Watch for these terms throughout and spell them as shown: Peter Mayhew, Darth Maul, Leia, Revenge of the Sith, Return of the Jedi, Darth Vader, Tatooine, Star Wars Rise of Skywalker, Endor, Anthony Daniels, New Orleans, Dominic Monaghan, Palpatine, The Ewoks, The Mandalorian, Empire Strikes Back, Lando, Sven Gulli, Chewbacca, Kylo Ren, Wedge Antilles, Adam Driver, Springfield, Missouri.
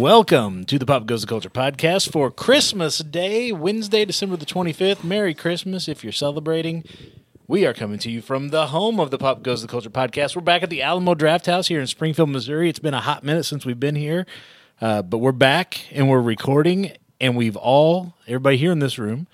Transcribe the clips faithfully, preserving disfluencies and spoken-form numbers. Welcome to the Pop Goes the Culture podcast for Christmas Day, Wednesday, December the twenty-fifth. Merry Christmas if you're celebrating. We are coming to you from the home of the Pop Goes the Culture podcast. We're back at the Alamo Drafthouse here in Springfield, Missouri. It's been a hot minute since we've been here, uh, but we're back and we're recording, and we've all, everybody here in this room,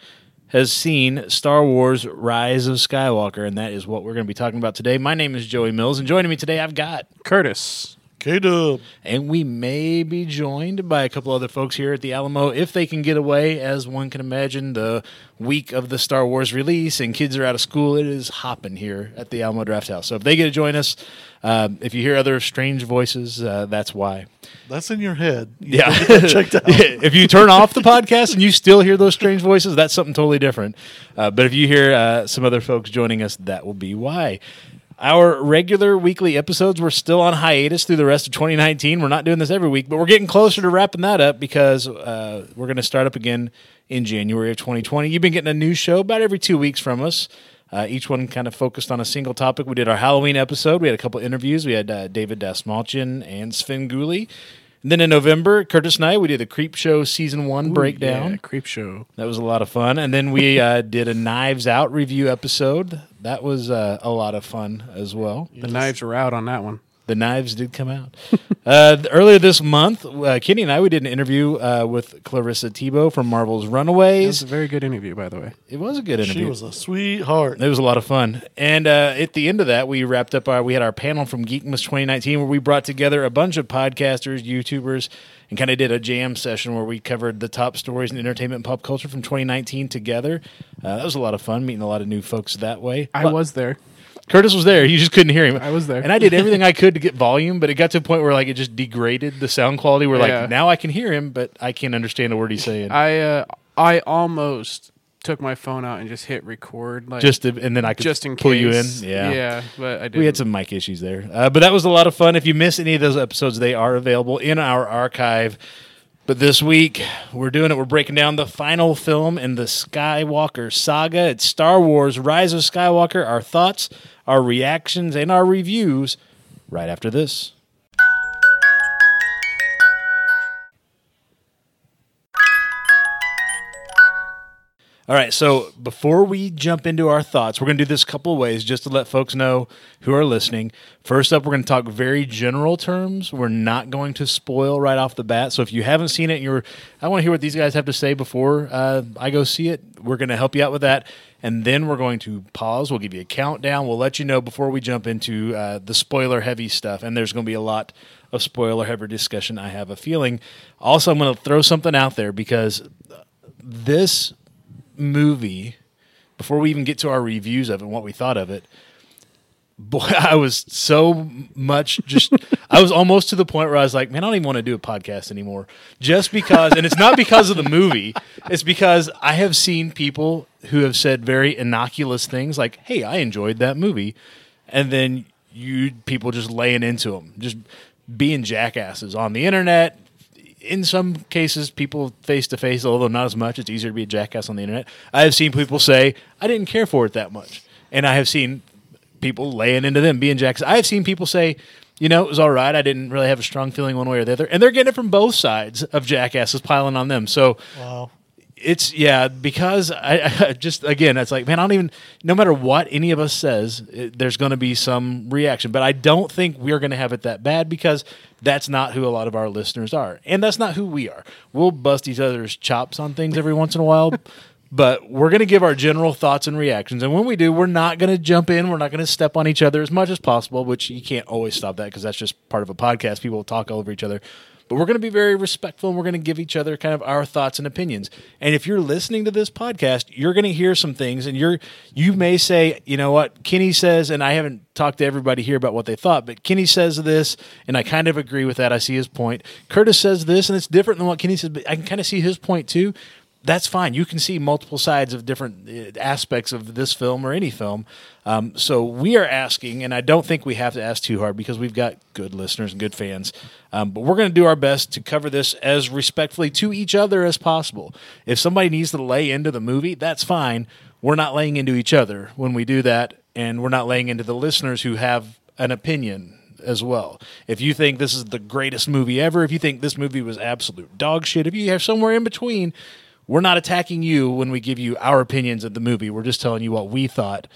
has seen Star Wars Rise of Skywalker, and that is what we're going to be talking about today. My name is Joey Mills, and joining me today I've got Curtis. K-Dub. And we may be joined by a couple other folks here at the Alamo if they can get away. As one can imagine, the week of the Star Wars release and kids are out of school, it is hopping here at the Alamo Drafthouse. So if they get to join us, uh, if you hear other strange voices, uh, that's why. That's in your head. You yeah. Checked out. If you turn off the podcast and you still hear those strange voices, that's something totally different. Uh, but if you hear uh, some other folks joining us, that will be why. Our regular weekly episodes, we're still on hiatus through the rest of twenty nineteen. We're not doing this every week, but we're getting closer to wrapping that up because uh, we're going to start up again in January of twenty twenty. You've been getting a new show about every two weeks from us. Uh, each one kind of focused on a single topic. We did our Halloween episode. We had a couple interviews. We had uh, David Dasmalchian and Sven Gulli. And then in November, Curtis and I, we did a Creep Show Season one Ooh, breakdown. Yeah, Creep Show. That was a lot of fun. And then we uh, did a Knives Out review episode. That was uh, a lot of fun as well. The yes. knives were out on that one. The knives did come out. uh, earlier this month, uh, Kenny and I, we did an interview uh, with Clarissa Tebow from Marvel's Runaways. It was a very good interview, by the way. It was a good interview. She was a sweetheart. It was a lot of fun. And uh, at the end of that, we wrapped up our, we had our panel from Geekmas twenty nineteen where we brought together a bunch of podcasters, YouTubers, and kind of did a jam session where we covered the top stories in entertainment and pop culture from twenty nineteen together. Uh, that was a lot of fun, meeting a lot of new folks that way. I but, was there. Curtis was there. You just couldn't hear him. I was there. And I did everything I could to get volume, but it got to a point where like it just degraded the sound quality. Where yeah. like, now I can hear him, but I can't understand a word he's saying. I uh, I almost took my phone out and just hit record. Like, just to, and then I could just in pull case. you in. Yeah. Yeah, but I didn't. We had some mic issues there. Uh, but that was a lot of fun. If you miss any of those episodes, they are available in our archive. But this week, we're doing it. We're breaking down the final film in the Skywalker saga. It's Star Wars Rise of Skywalker. Our thoughts, our reactions, and our reviews right after this. All right, so before we jump into our thoughts, we're going to do this a couple of ways just to let folks know who are listening. First up, we're going to talk very general terms. We're not going to spoil right off the bat. So if you haven't seen it and you're, I want to hear what these guys have to say before uh, I go see it, we're going to help you out with that. And then we're going to pause. We'll give you a countdown. We'll let you know before we jump into uh, the spoiler-heavy stuff. And there's going to be a lot of spoiler-heavy discussion, I have a feeling. Also, I'm going to throw something out there because this movie, before we even get to our reviews of it and what we thought of it, boy, I was so much just, I was almost to the point where I was like, man, I don't even want to do a podcast anymore. Just because, and it's not because of the movie, it's because I have seen people who have said very innocuous things like, hey, I enjoyed that movie. And then you people just laying into them, just being jackasses on the internet. In some cases, people face-to-face, although not as much. It's easier to be a jackass on the internet. I have seen people say, I didn't care for it that much. And I have seen people laying into them, being jackass. I have seen people say, you know, it was all right. I didn't really have a strong feeling one way or the other. And they're getting it from both sides of jackasses piling on them. So wow. It's, yeah, because I, I just, again, it's like, man, I don't even, no matter what any of us says, it, there's going to be some reaction. But I don't think we're going to have it that bad because that's not who a lot of our listeners are. And that's not who we are. We'll bust each other's chops on things every once in a while, but we're going to give our general thoughts and reactions. And when we do, we're not going to jump in. We're not going to step on each other as much as possible, which you can't always stop that because that's just part of a podcast. People talk all over each other. But we're going to be very respectful, and we're going to give each other kind of our thoughts and opinions. And if you're listening to this podcast, you're going to hear some things, and you're you may say, you know what, Kenny says, and I haven't talked to everybody here about what they thought, but Kenny says this, and I kind of agree with that. I see his point. Curtis says this, and it's different than what Kenny says, but I can kind of see his point too. That's fine. You can see multiple sides of different aspects of this film or any film. Um, so we are asking, and I don't think we have to ask too hard because we've got good listeners and good fans. Um, but we're going to do our best to cover this as respectfully to each other as possible. If somebody needs to lay into the movie, that's fine. We're not laying into each other when we do that, and we're not laying into the listeners who have an opinion as well. If you think this is the greatest movie ever, if you think this movie was absolute dog shit, if you have somewhere in between, we're not attacking you when we give you our opinions of the movie. We're just telling you what we thought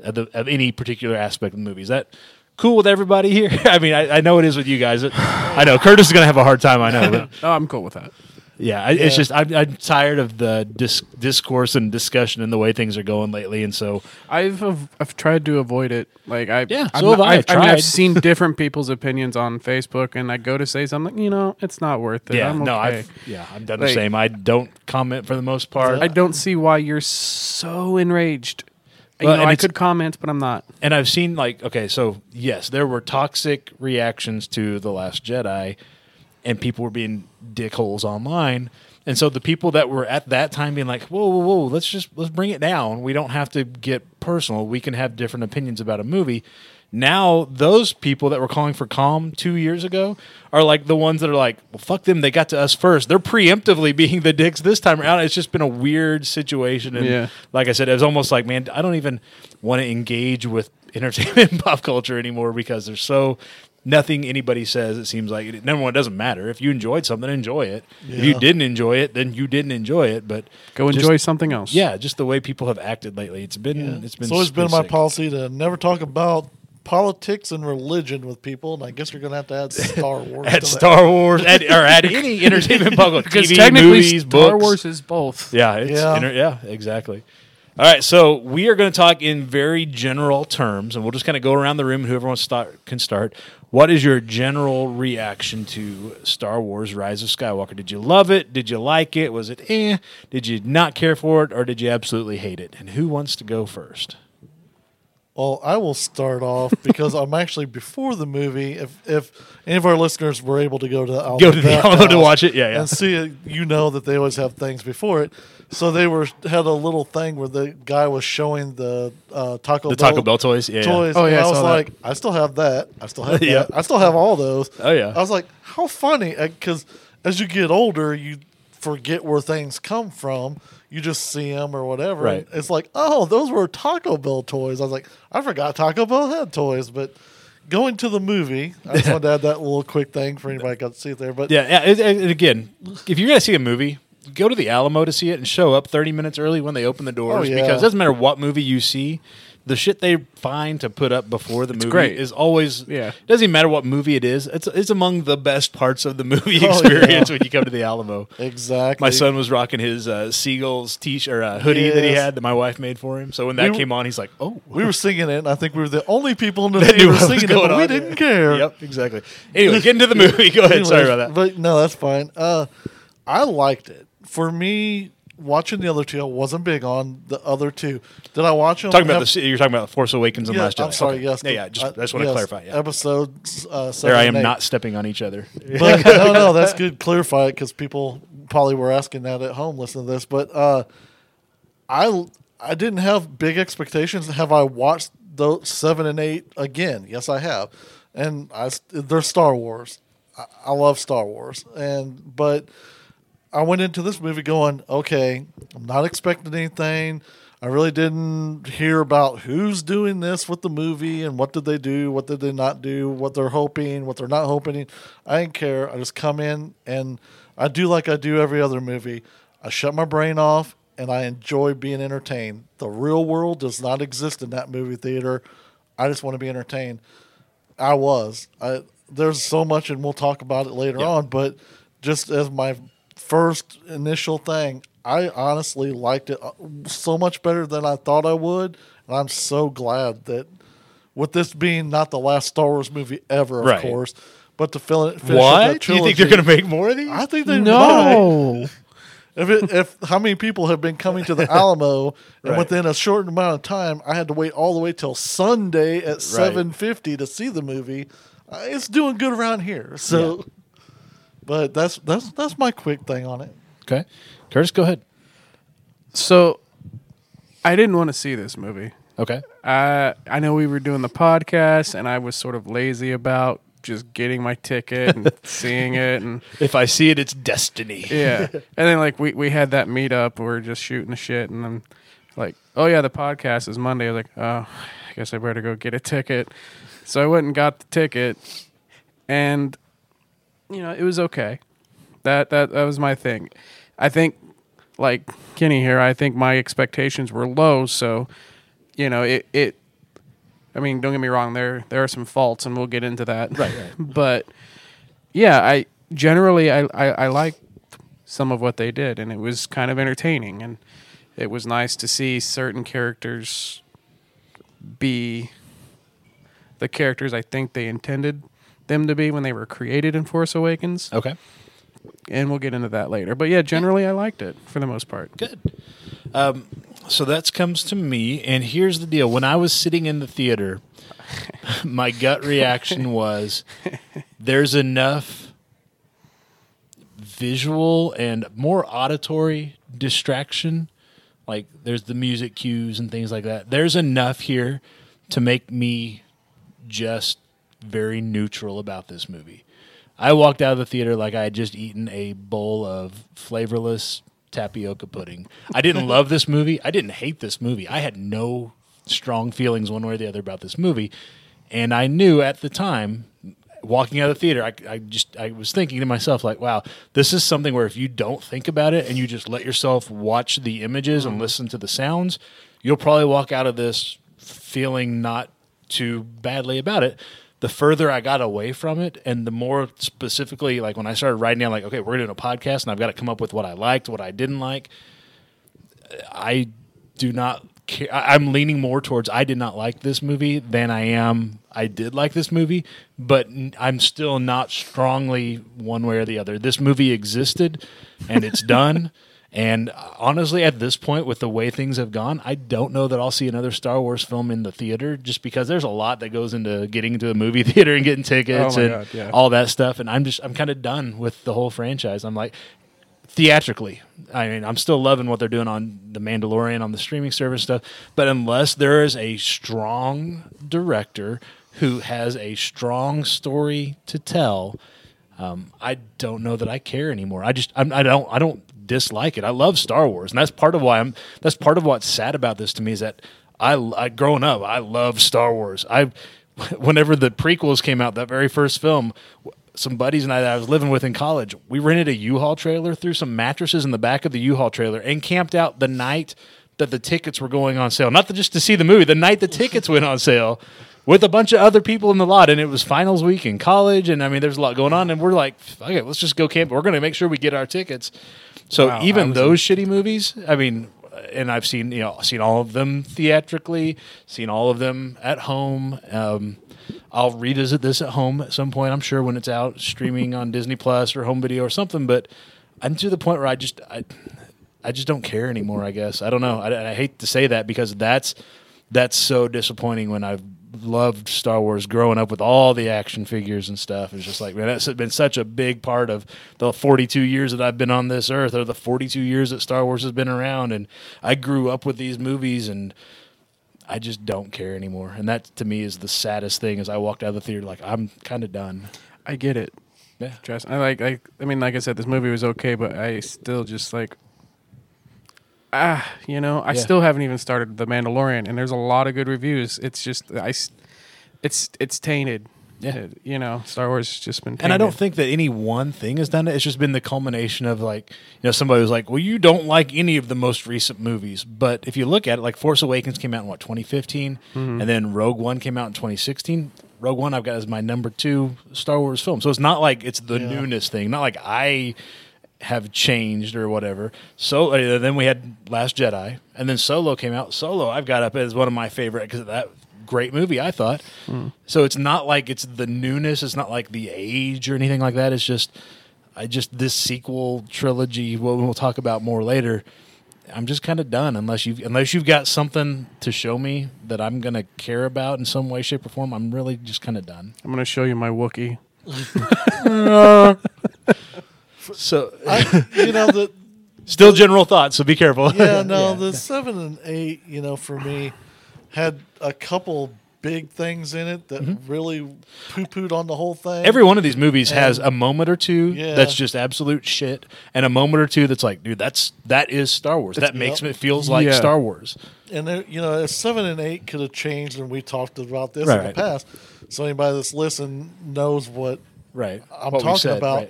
of, the, of any particular aspect of the movie. Is that cool with everybody here? I mean, I, I know it is with you guys. I know Curtis is going to have a hard time, I know. But no, I'm cool with that. Yeah, I, yeah. It's just I'm, I'm tired of the dis- discourse and discussion and the way things are going lately, and so I've I've tried to avoid it. Like I yeah, so not, have I. I've, I've, I mean, I've seen different people's opinions on Facebook, and I go to say something. You know, it's not worth it. Yeah, I'm okay. no, I've, yeah, I'm done like, the same. I don't comment for the most part. I don't see why you're so enraged. Well, you know, I could comment, but I'm not. And I've seen like okay, so yes, there were toxic reactions to The Last Jedi. And people were being dickholes online. And so the people that were at that time being like, whoa, whoa, whoa, let's just let's bring it down. We don't have to get personal. We can have different opinions about a movie. Now those people that were calling for calm two years ago are like the ones that are like, well, fuck them. They got to us first. They're preemptively being the dicks this time around. It's just been a weird situation. And yeah. like I said, it was almost like, man, I don't even want to engage with entertainment and pop culture anymore because they're so... Nothing anybody says, it seems like. It, number one, it doesn't matter. If you enjoyed something, enjoy it. Yeah. If you didn't enjoy it, then you didn't enjoy it. But go just, enjoy something else. Yeah, just the way people have acted lately. It's been yeah. it's been. It's always been, been my policy to never talk about politics and religion with people, and I guess you're going to have to add Star Wars. add Star that. Wars, add, or add any entertainment public. Because technically movies, Star books. Wars is both. Yeah, it's, yeah. Inter- yeah, exactly. All right, so we are going to talk in very general terms, and we'll just kind of go around the room, and whoever wants to start can start. What is your general reaction to Star Wars Rise of Skywalker? Did you love it? Did you like it? Was it eh? Did you not care for it, or did you absolutely hate it? And who wants to go first? Well, I will start off because I'm actually before the movie. If if any of our listeners were able to go to the Alamo go to the Alamo to watch it, yeah, yeah, and see it, you know that they always have things before it. So they were had a little thing where the guy was showing the uh, Taco the Bell Taco Bell toys. Yeah, toys. Yeah. Oh yeah, and I, I was like, that. I still have that. I still have yeah. that. I still have all those. Oh yeah. I was like, how funny, because as you get older, you forget where things come from. You just see them or whatever. Right. It's like, oh, those were Taco Bell toys. I was like, I forgot Taco Bell had toys. But going to the movie, I just wanted to add that little quick thing for anybody that got to see it there. But yeah, yeah. And again, if you're going to see a movie, go to the Alamo to see it and show up thirty minutes early when they open the doors. Oh, yeah. Because it doesn't matter what movie you see, the shit they find to put up before the it's movie great. Is always, yeah. It doesn't even matter what movie it is. It's it's among the best parts of the movie oh, experience yeah. when you come to the Alamo. Exactly. My son was rocking his uh, Seagulls t-shirt, uh, hoodie yes. that he had that my wife made for him. So when that we came were, on, he's like, oh. We were singing it, and I think we were the only people in the that who were singing it, but we there. Didn't care. Yep, exactly. Anyway, get into the movie. Go ahead. Anyway, sorry about that. But no, that's fine. Uh, I liked it. For me, watching the other two, I wasn't big on the other two. Did I watch them? Talking about the, you're talking about Force Awakens and yeah, Last Jedi. I'm sorry, okay. yes. Yeah, yeah, just, I, I just want yes, to clarify. Yeah. Episodes uh, seven There I am and eight. Not stepping on each other. But, no, no, that's good. Clarify it because people probably were asking that at home listening to this. But uh, I, I didn't have big expectations. Have I watched those seven and eight again? Yes, I have. And I, they're Star Wars. I, I love Star Wars. and But... I went into this movie going, okay, I'm not expecting anything. I really didn't hear about who's doing this with the movie and what did they do, what did they not do, what they're hoping, what they're not hoping. I didn't care. I just come in and I do like I do every other movie. I shut my brain off and I enjoy being entertained. The real world does not exist in that movie theater. I just want to be entertained. I was. I, there's so much, and we'll talk about it later yep. on, but just as my – first initial thing, I honestly liked it so much better than I thought I would, and I'm so glad that with this being not the last Star Wars movie ever, of right. course, but to fill it. What do you think they're going to make more of these? I think they no. Might. If it, if how many people have been coming to the Alamo, and right. within a short amount of time, I had to wait all the way till Sunday at seven fifty to see the movie. Uh, it's doing good around here, so. Yeah. But that's that's that's my quick thing on it. Okay. Curtis, go ahead. So I didn't want to see this movie. Okay. Uh, I know we were doing the podcast, and I was sort of lazy about just getting my ticket and seeing it. And if I see it, it's destiny. Yeah. And then, like, we, we had that meetup. We were just shooting the shit, and then, like, oh, yeah, the podcast is Monday. I was like, oh, I guess I better go get a ticket. So I went and got the ticket, and you know, it was okay. That that that was my thing. I think, like Kenny here, I think my expectations were low. So, you know, it. it I mean, don't get me wrong. There there are some faults, and we'll get into that. Right. right. But yeah, I generally I, I I liked some of what they did, and it was kind of entertaining, and it was nice to see certain characters be the characters I think they intended them to be when they were created in Force Awakens. Okay. And we'll get into that later. But yeah, generally I liked it for the most part. Good. Um, so that comes to me, and here's the deal. When I was sitting in the theater, my gut reaction was there's enough visual and more auditory distraction. Like there's the music cues and things like that. There's enough here to make me just very neutral about this movie. I walked out of the theater like I had just eaten a bowl of flavorless tapioca pudding. I didn't love this movie. I didn't hate this movie. I had no strong feelings one way or the other about this movie. And I knew at the time, walking out of the theater, I, I just I was thinking to myself, like, wow, this is something where if you don't think about it and you just let yourself watch the images and listen to the sounds, you'll probably walk out of this feeling not too badly about it. The further I got away from it, and the more specifically, like when I started writing down, like, okay, we're doing a podcast, and I've got to come up with what I liked, what I didn't like. I do not care. I'm leaning more towards I did not like this movie than I am I did like this movie, but I'm still not strongly one way or the other. This movie existed, and it's done. And honestly, at this point, with the way things have gone, I don't know that I'll see another Star Wars film in the theater, just because there's a lot that goes into getting into a movie theater and getting tickets oh my and God, yeah. all that stuff. And I'm just, I'm kind of done with the whole franchise. I'm like, theatrically, I mean, I'm still loving what they're doing on The Mandalorian, on the streaming service stuff. But unless there is a strong director who has a strong story to tell, um, I don't know that I care anymore. I just, I'm, I don't, I don't. dislike it. I love Star Wars, and that's part of why I'm. That's part of what's sad about this to me is that I, I growing up, I loved Star Wars. I, whenever the prequels came out, that very first film, some buddies and I that I was living with in college, we rented a U-Haul trailer, threw some mattresses in the back of the U-Haul trailer, and camped out the night that the tickets were going on sale. Not to, just to see the movie, the night the tickets went on sale, with a bunch of other people in the lot, and it was finals week in college, and I mean, there's a lot going on, and we're like, okay, let's just go camp. We're going to make sure we get our tickets. So wow, even those in- shitty movies, I mean, and I've seen, you know, seen all of them theatrically, seen all of them at home. Um, I'll revisit this at home at some point, I'm sure, when it's out streaming on Disney Plus or home video or something. But I'm to the point where I just, I, I just don't care anymore. I guess I don't know. I, I hate to say that because that's that's so disappointing when I've loved Star Wars growing up with all the action figures and stuff. It's just like, man, that's been such a big part of the forty-two years that I've been on this earth, or the forty-two years that Star Wars has been around. And I grew up with these movies, and I just don't care anymore. And that to me is the saddest thing. As I walked out of the theater, like, I'm kind of done. I get it. Yeah. Trust. I like, I, I mean, like I said, this movie was okay, but I still just like, Ah, you know, I yeah. still haven't even started The Mandalorian, and there's a lot of good reviews. It's just, I, it's it's tainted. Yeah, it, you know, Star Wars has just been tainted. And I don't think that any one thing has done it. It's just been the culmination of, like, you know, somebody was like, well, you don't like any of the most recent movies. But if you look at it, like Force Awakens came out in, what, twenty fifteen? Mm-hmm. And then Rogue One came out in twenty sixteen. Rogue One I've got as my number two Star Wars film. So it's not like it's the yeah. newness thing. Not like I... have changed or whatever. So uh, then we had Last Jedi, and then Solo came out. Solo I've got up as one of my favorite because that great movie I thought. Mm. So it's not like it's the newness. It's not like the age or anything like that. It's just I just this sequel trilogy. What we'll talk about more later. I'm just kind of done unless you unless you've got something to show me that I'm gonna care about in some way, shape, or form. I'm really just kind of done. I'm gonna show you my Wookiee. So I, you know the still the, general thoughts. So be careful. Yeah, no, yeah. the seven and eight, you know, for me, had a couple big things in it that mm-hmm. really poo-pooed on the whole thing. Every one of these movies and, has a moment or two yeah. that's just absolute shit, and a moment or two that's like, dude, that's that is Star Wars. That yep. makes it feels like yeah. Star Wars. And there, you know, seven and eight could have changed, and we talked about this right. in the past. So anybody that's listened knows what right. I'm what talking said, about.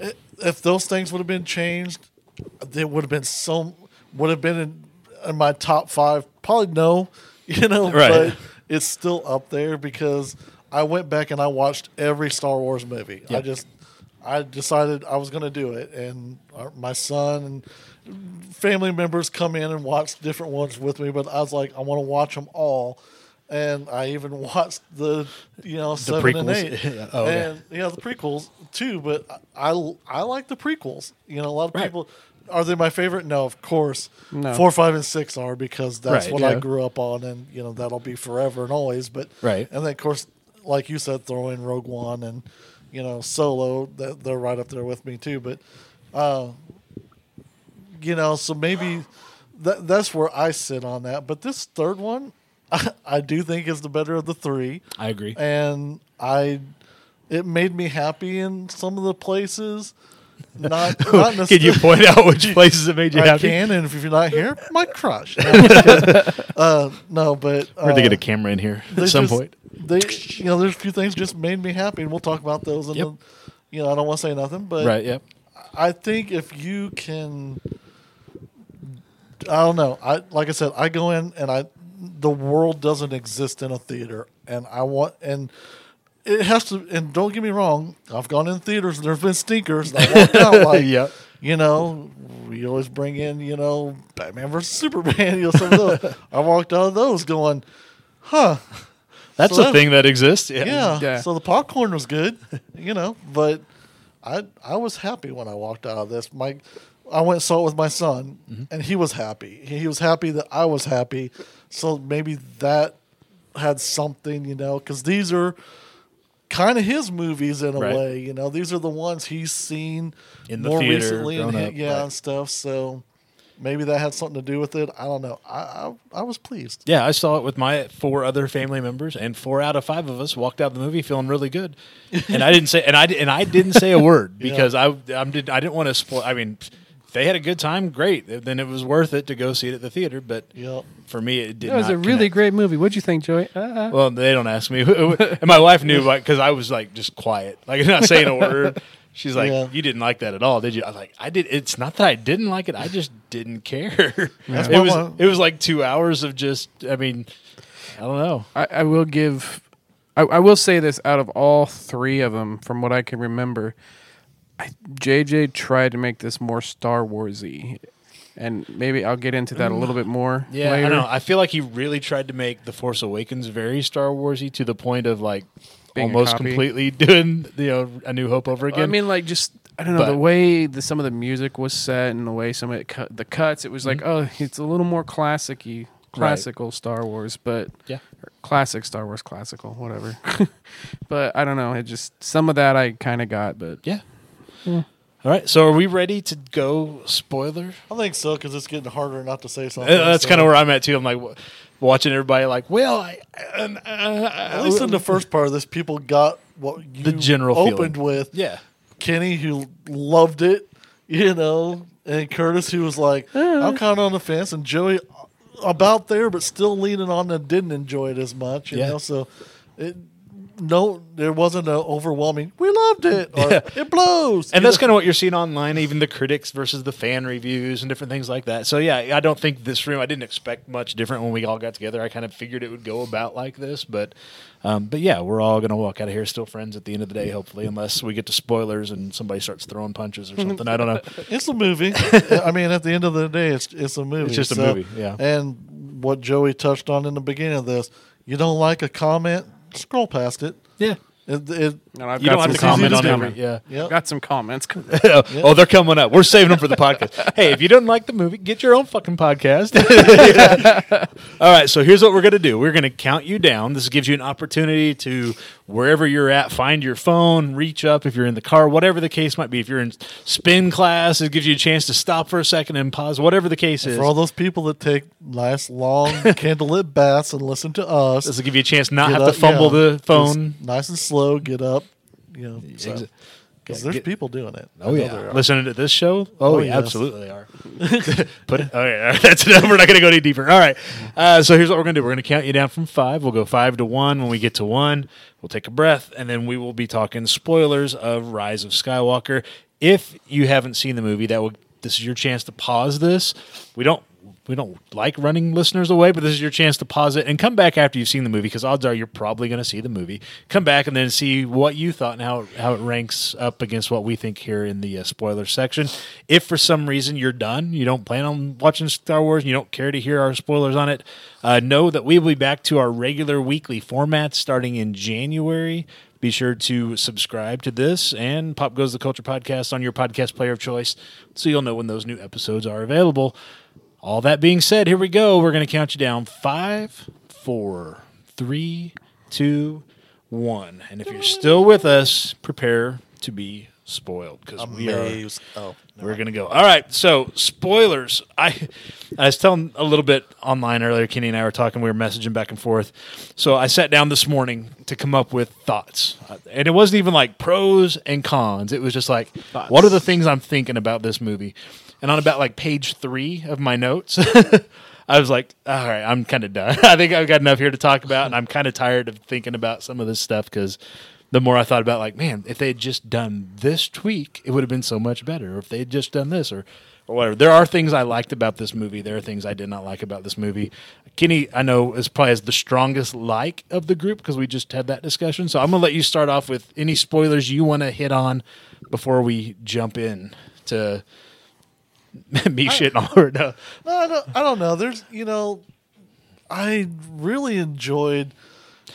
Right. If those things would have been changed, they would have been so would have been in, in my top five. Probably no, you know, right. but it's still up there because I went back and I watched every Star Wars movie. Yep. I just, I decided I was going to do it, and our, my son and family members come in and watch different ones with me. But I was like, I want to watch them all, and I even watched the, you know, the seven prequels. and eight, yeah. Oh, and yeah. yeah, the prequels too. But I, I, I like the prequels. You know, a lot of right. people. Are they my favorite? No, of course. No. Four, five, and six are because that's right, what yeah. I grew up on, and you know that'll be forever and always. But right, and then of course, like you said, throw in Rogue One and you know Solo. They're right up there with me too. But uh, you know, so maybe that, that's where I sit on that. But this third one, I, I do think is the better of the three. I agree, and I it made me happy in some of the places. Not, not can you point out which places it made you I happy? I can, and if you're not here, my crush. No, uh, no but... Uh, we're going to get a camera in here at some just, point. They, you know, there's a few things just made me happy, and we'll talk about those. And yep. then, you know, I don't want to say nothing, but right, yep. I think if you can... I don't know. I Like I said, I go in, and I the world doesn't exist in a theater, and I want... and. It has to, and don't get me wrong, I've gone in theaters and there's been stinkers and I walked out like, yep. you know, we always bring in, you know, Batman versus Superman, you know, some of those. I walked out of those going, huh. That's so a that, thing that exists. Yeah. Yeah. yeah. So the popcorn was good, you know, but I I was happy when I walked out of this. My, I went and saw it with my son mm-hmm. and he was happy. He, he was happy that I was happy. So maybe that had something, you know, because these are, kind of his movies in a right. way, you know. These are the ones he's seen in the more theater, recently, and up, yeah, right. and stuff. So maybe that had something to do with it. I don't know. I, I I was pleased. Yeah, I saw it with my four other family members, and four out of five of us walked out of the movie feeling really good. And I didn't say, and I and I didn't say a word because yeah. I I'm did I didn't want to spoil. I mean, if they had a good time, great. Then it was worth it to go see it at the theater. But yep. for me, it did. It was not a really connect. Great movie. What'd you think, Joey? Uh-uh. Well, they don't ask me. And my wife knew because I was like just quiet, like not saying a word. She's like, yeah. "You didn't like that at all, did you?" I was like, "I did." It's not that I didn't like it. I just didn't care. That's it was. One. It was like two hours of just. I mean, I don't know. I, I will give. I, I will say this: out of all three of them, from what I can remember, I, J J tried to make this more Star Wars-y. And maybe I'll get into that a little bit more. Yeah, later. I don't know. I feel like he really tried to make The Force Awakens very Star Wars-y to the point of like being almost completely doing you know A New Hope over again. I mean, like just I don't know but, the way the, some of the music was set and the way some of it cut, the cuts. It was mm-hmm. like oh, it's a little more classic-y, classical right. Star Wars, but yeah, classic Star Wars, classical, whatever. But I don't know. It just some of that I kind of got, but yeah, yeah. All right, so are we ready to go spoiler? I think so, because it's getting harder not to say something. Uh, that's so. Kind of where I'm at, too. I'm like w- watching everybody like, well, I, uh, uh, at least in the first part of this, people got what you the general opened feeling. With. Yeah. Kenny, who loved it, you know, and Curtis, who was like, uh, I'm kind of on the fence, and Joey about there, but still leaning on and didn't enjoy it as much, you yeah. know, so it... No, there wasn't an overwhelming, we loved it, or yeah. it blows. And you that's kind of what you're seeing online, even the critics versus the fan reviews and different things like that. So, yeah, I don't think this room, I didn't expect much different when we all got together. I kind of figured it would go about like this. But, um, but yeah, we're all going to walk out of here still friends at the end of the day, hopefully, unless we get to spoilers and somebody starts throwing punches or something. I don't know. It's a movie. I mean, at the end of the day, it's, it's a movie. It's just so, a movie, yeah. And what Joey touched on in the beginning of this, you don't like a comment, scroll past it. Yeah. It, it, and I've you got don't some comments coming. Yeah, yep. Got some comments. Yep. Oh, they're coming up. We're saving them for the podcast. Hey, if you didn't like the movie, get your own fucking podcast. All right, so here's what we're going to do. We're going to count you down. This gives you an opportunity to, wherever you're at, find your phone, reach up if you're in the car, whatever the case might be. If you're in spin class, it gives you a chance to stop for a second and pause, whatever the case and is. For all those people that take nice, long, candlelit baths and listen to us. This will give you a chance not have up, to fumble yeah, the phone. Nice and slow. Slow, get up, you know, because so. there's get, people doing it. Oh yeah, listening to this show. Oh, oh yeah, yes. Absolutely they are. Put it. Oh yeah, that's enough. We're not going to go any deeper. All right. Uh, so here's what we're going to do. We're going to count you down from five. We'll go five to one. When we get to one, we'll take a breath, and then we will be talking spoilers of Rise of Skywalker. If you haven't seen the movie, that will. This is your chance to pause this. We don't. We don't like running listeners away, but this is your chance to pause it and come back after you've seen the movie, because odds are you're probably going to see the movie. Come back and then see what you thought and how, how it ranks up against what we think here in the uh, spoiler section. If for some reason you're done, you don't plan on watching Star Wars, and you don't care to hear our spoilers on it, uh, know that we will be back to our regular weekly format starting in January. Be sure to subscribe to this and Pop Goes the Culture podcast on your podcast player of choice so you'll know when those new episodes are available. All that being said, here we go. We're going to count you down. Five, four, three, two, one. And if you're still with us, prepare to be spoiled because we are. Oh, no. We're going to go. All right. So spoilers. I I was telling a little bit online earlier. Kenny and I were talking. We were messaging back and forth. So I sat down this morning to come up with thoughts, and it wasn't even like pros and cons. It was just like, thoughts. What are the things I'm thinking about this movie? And on about like page three of my notes, I was like, all right, I'm kind of done. I think I've got enough here to talk about, and I'm kind of tired of thinking about some of this stuff because the more I thought about like, man, if they had just done this tweak, it would have been so much better, or if they had just done this or, or whatever. There are things I liked about this movie. There are things I did not like about this movie. Kenny, I know, is probably the strongest like of the group because we just had that discussion. So I'm going to let you start off with any spoilers you want to hit on before we jump in to – me shitting all over. No, I don't, I don't know. There's, you know, I really enjoyed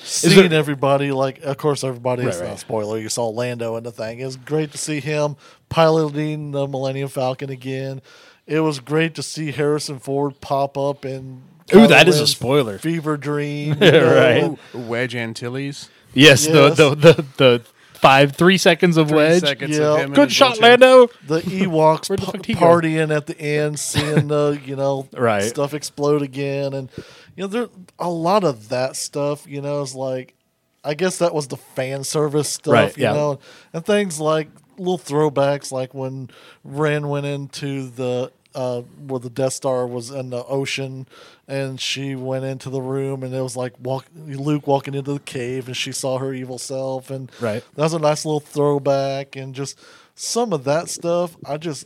seeing there, everybody. Like, of course, everybody right, is right. Not a spoiler. You saw Lando in the thing. It was great to see him piloting the Millennium Falcon again. It was great to see Harrison Ford pop up and. Ooh, that is a spoiler. Fever Dream. You know? Right. Wedge Antilles. Yes, yes. The, the, the, the Five, three seconds of three Wedge. Seconds yeah. of him Good shot, Vulture. Lando. The Ewoks the partying at the end, seeing the you know right. stuff explode again, and you know there's a lot of that stuff. You know, it's like I guess that was the fan service stuff. Right, you yeah. know, and things like little throwbacks, like when Ren went into the uh, where the Death Star was in the ocean, and she went into the room, and it was like walk, Luke walking into the cave, and she saw her evil self, and right. that was a nice little throwback, and just some of that stuff. I just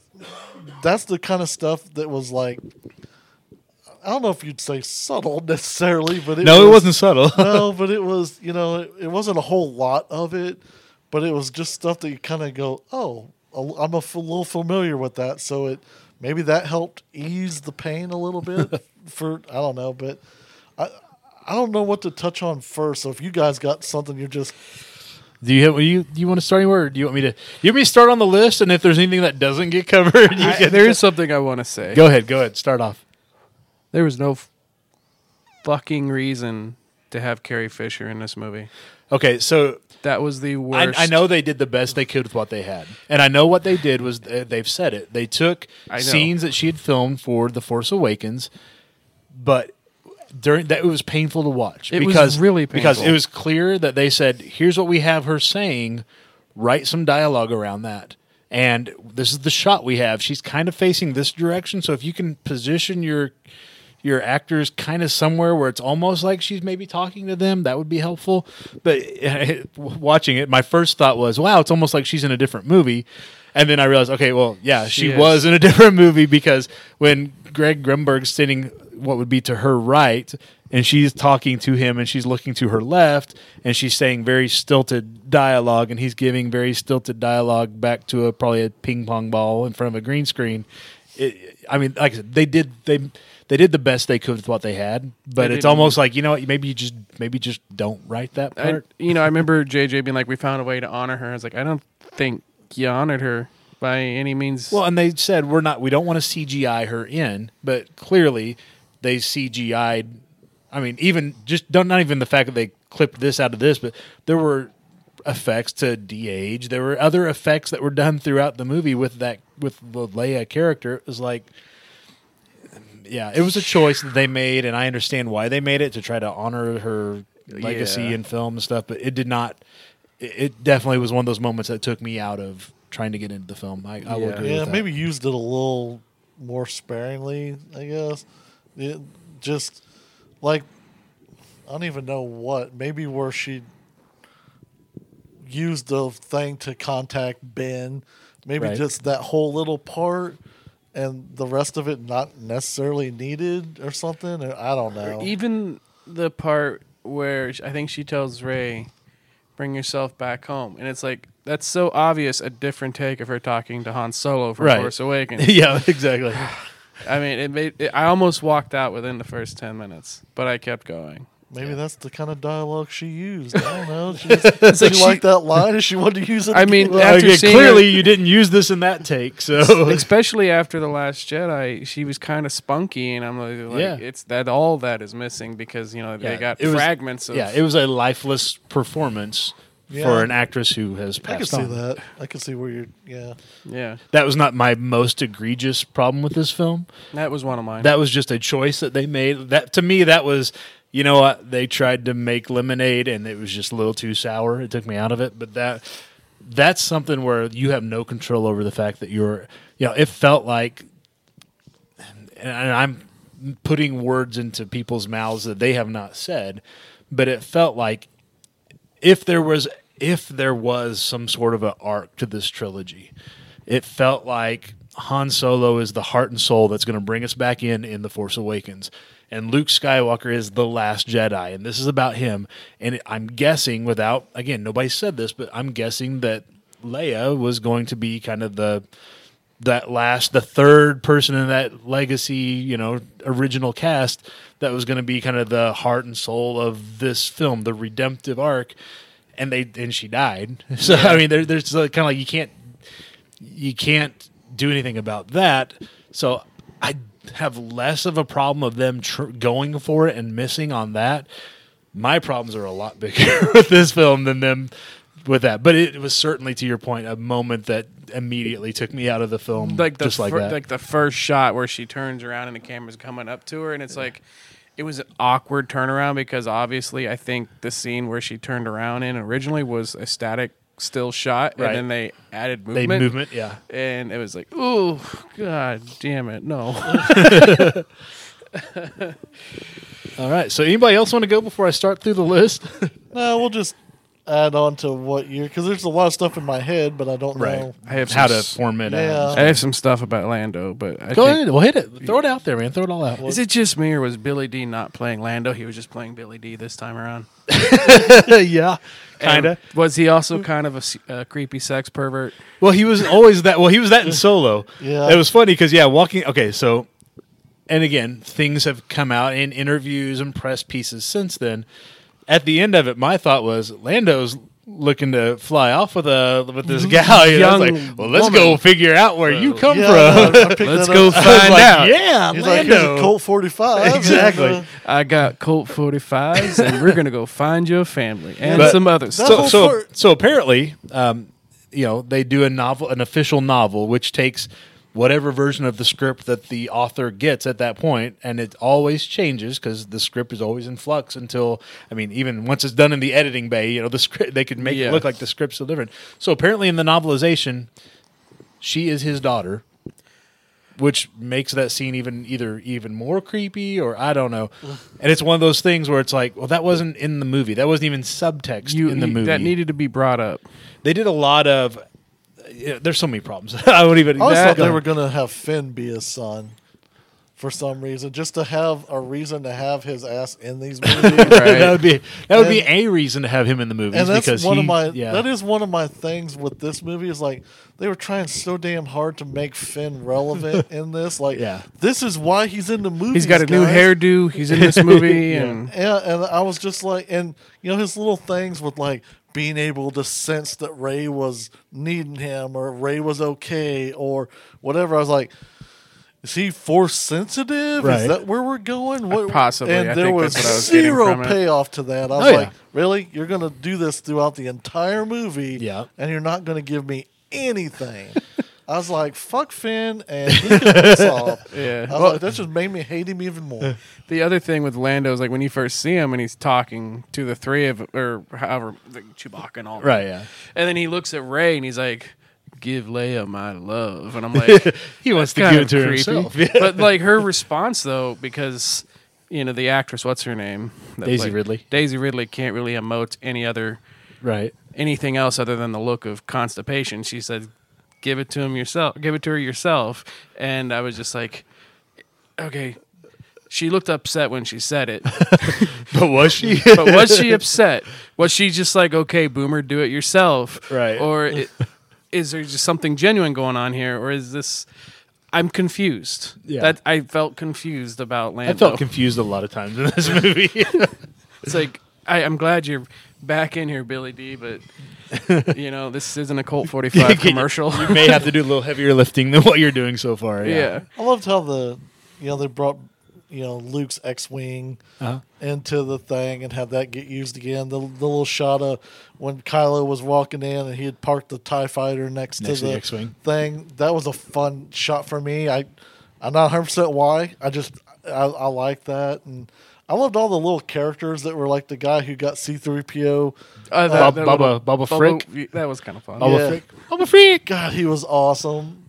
that's the kind of stuff that was like I don't know if you'd say subtle necessarily, but it no, was, it wasn't subtle. No, but it was you know it, it wasn't a whole lot of it, but it was just stuff that you kind of go, oh, I'm a f- little familiar with that, so it. Maybe that helped ease the pain a little bit for, I don't know, but I I don't know what to touch on first. So if you guys got something, you're just. Do you have, you do you want to start anywhere? Or do you want me to, you want me to start on the list? And if there's anything that doesn't get covered, you I, can, there is something I want to say. Go ahead. Go ahead. Start off. There was no f- fucking reason to have Carrie Fisher in this movie. Okay, so that was the worst. I, I know they did the best they could with what they had, and I know what they did was they, they've said it. They took scenes that she had filmed for The Force Awakens, but during that it was painful to watch. It because, was really painful because it was clear that they said, "Here's what we have her saying. Write some dialogue around that." And this is the shot we have. She's kind of facing this direction, so if you can position your. Your actors kind of somewhere where it's almost like she's maybe talking to them. That would be helpful. But uh, watching it, my first thought was, wow, it's almost like she's in a different movie. And then I realized, okay, well, yeah, she, she was in a different movie because when Greg Grimberg's sitting what would be to her right, and she's talking to him, and she's looking to her left, and she's saying very stilted dialogue, and he's giving very stilted dialogue back to a probably a ping pong ball in front of a green screen. it, I mean, like I said, they did they they did the best they could with what they had, but they it's almost like, you know what, maybe you just maybe just don't write that part. I, you know, I remember J J being like, "We found a way to honor her." I was like, "I don't think you honored her by any means." Well, and they said we're not, we don't want to C G I her in, but clearly they C G I'd. I mean, even just don't not even the fact that they clipped this out of this, but there were effects to de-age. There were other effects that were done throughout the movie with that with the Leia character. It was like, yeah, it was a choice that they made, and I understand why they made it, to try to honor her legacy in yeah. film and stuff. But it did not. It definitely was one of those moments that took me out of trying to get into the film. I, I yeah. will agree. Yeah, with that. Maybe used it a little more sparingly, I guess. It just like I don't even know what. Maybe where she used the thing to contact Ben, maybe right. just that whole little part, and the rest of it not necessarily needed or something. I don't know. Or even the part where I think she tells Rey, "Bring yourself back home," and it's like, that's so obvious a different take of her talking to Han Solo from right. Force Awakens. Yeah, exactly. I mean, it made. It, I almost walked out within the first ten minutes, but I kept going. Maybe yeah. that's the kind of dialogue she used. I don't know. She, just, it's she, like she liked that line, and she wanted to use it. I mean, again. After okay, seeing clearly her, you didn't use this in that take. So, especially after The Last Jedi, she was kind of spunky, and I'm like, like yeah. it's that all that is missing, because you know yeah, they got fragments. Was, of... Yeah, it was a lifeless performance. Yeah. For an actress who has passed on. I can see on. that. I can see where you're, yeah. Yeah. That was not my most egregious problem with this film. That was one of mine. That was just a choice that they made. That to me, that was, you know what, they tried to make lemonade, and it was just a little too sour. It took me out of it. But that that's something where you have no control over the fact that you're, you know, it felt like, and I'm putting words into people's mouths that they have not said, but it felt like if there was if there was some sort of an arc to this trilogy, it felt like Han Solo is the heart and soul that's going to bring us back in in The Force Awakens, and Luke Skywalker is the last Jedi, and this is about him. And I'm guessing, without, again, nobody said this, but I'm guessing that Leia was going to be kind of the that last, the third person in that legacy, you know, original cast that was going to be kind of the heart and soul of this film, the redemptive arc. And they and she died. So yeah. I mean, there, there's kind of like you can't you can't do anything about that. So I have less of a problem of them tr- going for it and missing on that. My problems are a lot bigger with this film than them with that. But it was certainly, to your point, a moment that immediately took me out of the film, like the just like fir- that. Like the first shot where she turns around and the camera's coming up to her, and it's yeah. like. It was an awkward turnaround, because obviously I think the scene where she turned around in originally was a static still shot, right. and then they added movement. They movement, yeah. And it was like, ooh, god damn it, no. All right, so anybody else want to go before I start through the list? No, we'll just add on to what you're, because there's a lot of stuff in my head, but I don't right. know I have how to form it out. Yeah. I have some stuff about Lando, but I go think, ahead, we'll hit it. Throw it out there, man. Throw it all out. Is it just me, or was Billy Dee not playing Lando? He was just playing Billy Dee this time around. Yeah, kind of. Was he also kind of a uh, creepy sex pervert? Well, he was always that. Well, he was that in Solo. Yeah, it was funny because yeah, walking. Okay, so and again, things have come out in interviews and press pieces since then. At the end of it, my thought was Lando's looking to fly off with a with this gal. You know, I was like, well, let's woman. go figure out where uh, you come yeah, from. I, I let's go up. find like, out. Yeah, he's Lando. Like, here's a Colt forty-five. Exactly. And, uh, I got Colt forty-fives, and we're gonna go find your family and but some others. So, so, part- so apparently, um, you know, they do a novel, an official novel, which takes whatever version of the script that the author gets at that point, and it always changes because the script is always in flux until, I mean, even once it's done in the editing bay, you know, the script, they could make yeah. it look like the script's still different. So apparently in the novelization, she is his daughter, which makes that scene even either even more creepy, or I don't know. And it's one of those things where it's like, well, that wasn't in the movie. That wasn't even subtext you, in the movie. That needed to be brought up. They did a lot of... Yeah, there's so many problems. I wouldn't even. I always thought they were going to have Finn be his son. for some reason, just to have a reason to have his ass in these movies. Right. That would be that would and, be a reason to have him in the movies. And that's because one he, of my yeah. that is one of my things with this movie is like they were trying so damn hard to make Finn relevant in this. Like, yeah. this is why he's in the movie. He's got a guys. new hairdo. He's in this movie, yeah. and yeah, and I was just like, and you know his little things with like being able to sense that Rey was needing him or Rey was okay or whatever. I was like, is he force sensitive? Right. Is that where we're going? What? Possibly. And I there think was, that's what I was zero payoff to that. I was oh, like, yeah. really? You're going to do this throughout the entire movie, yeah. and you're not going to give me anything. I was like, fuck Finn and he could piss off. Yeah. I was well, like, that just made me hate him even more. The other thing with Lando is like when you first see him and he's talking to the three of, or however, like Chewbacca and all that. Right, yeah. And then he looks at Rey and he's like, give Leia my love. And I'm like, he wants to give it to creepy. himself. But like her response though, because, you know, the actress, what's her name? That, Daisy like, Ridley. Daisy Ridley can't really emote any other, right. anything else other than the look of constipation. She said, give it to him yourself. Give it to her yourself. And I was just like, okay. She looked upset when she said it. But was she? But was she upset? Was she just like, okay, boomer, do it yourself? Right. Or it, is there just something genuine going on here? Or is this... I'm confused. Yeah. That I felt confused about Lando. I felt confused a lot of times in this movie. It's like, I, I'm glad you're back in here, Billy D, but... you know, this isn't a Colt forty-five commercial. You may have to do a little heavier lifting than what you're doing so far. Yeah, yeah. I loved how the, you know, they brought, you know, Luke's X-wing uh-huh. into the thing and had that get used again. The, the little shot of when Kylo was walking in and he had parked the TIE fighter next, next to the, the X-wing thing. That was a fun shot for me. I, I'm not one hundred percent why. I just I, I like that and. I loved all the little characters that were like the guy who got C three P O. Uh, that, uh, that Bubba, Bubba Frick. Bubba, that was kind of fun. Bubba yeah. Frick. Bubba Frick. God, he was awesome.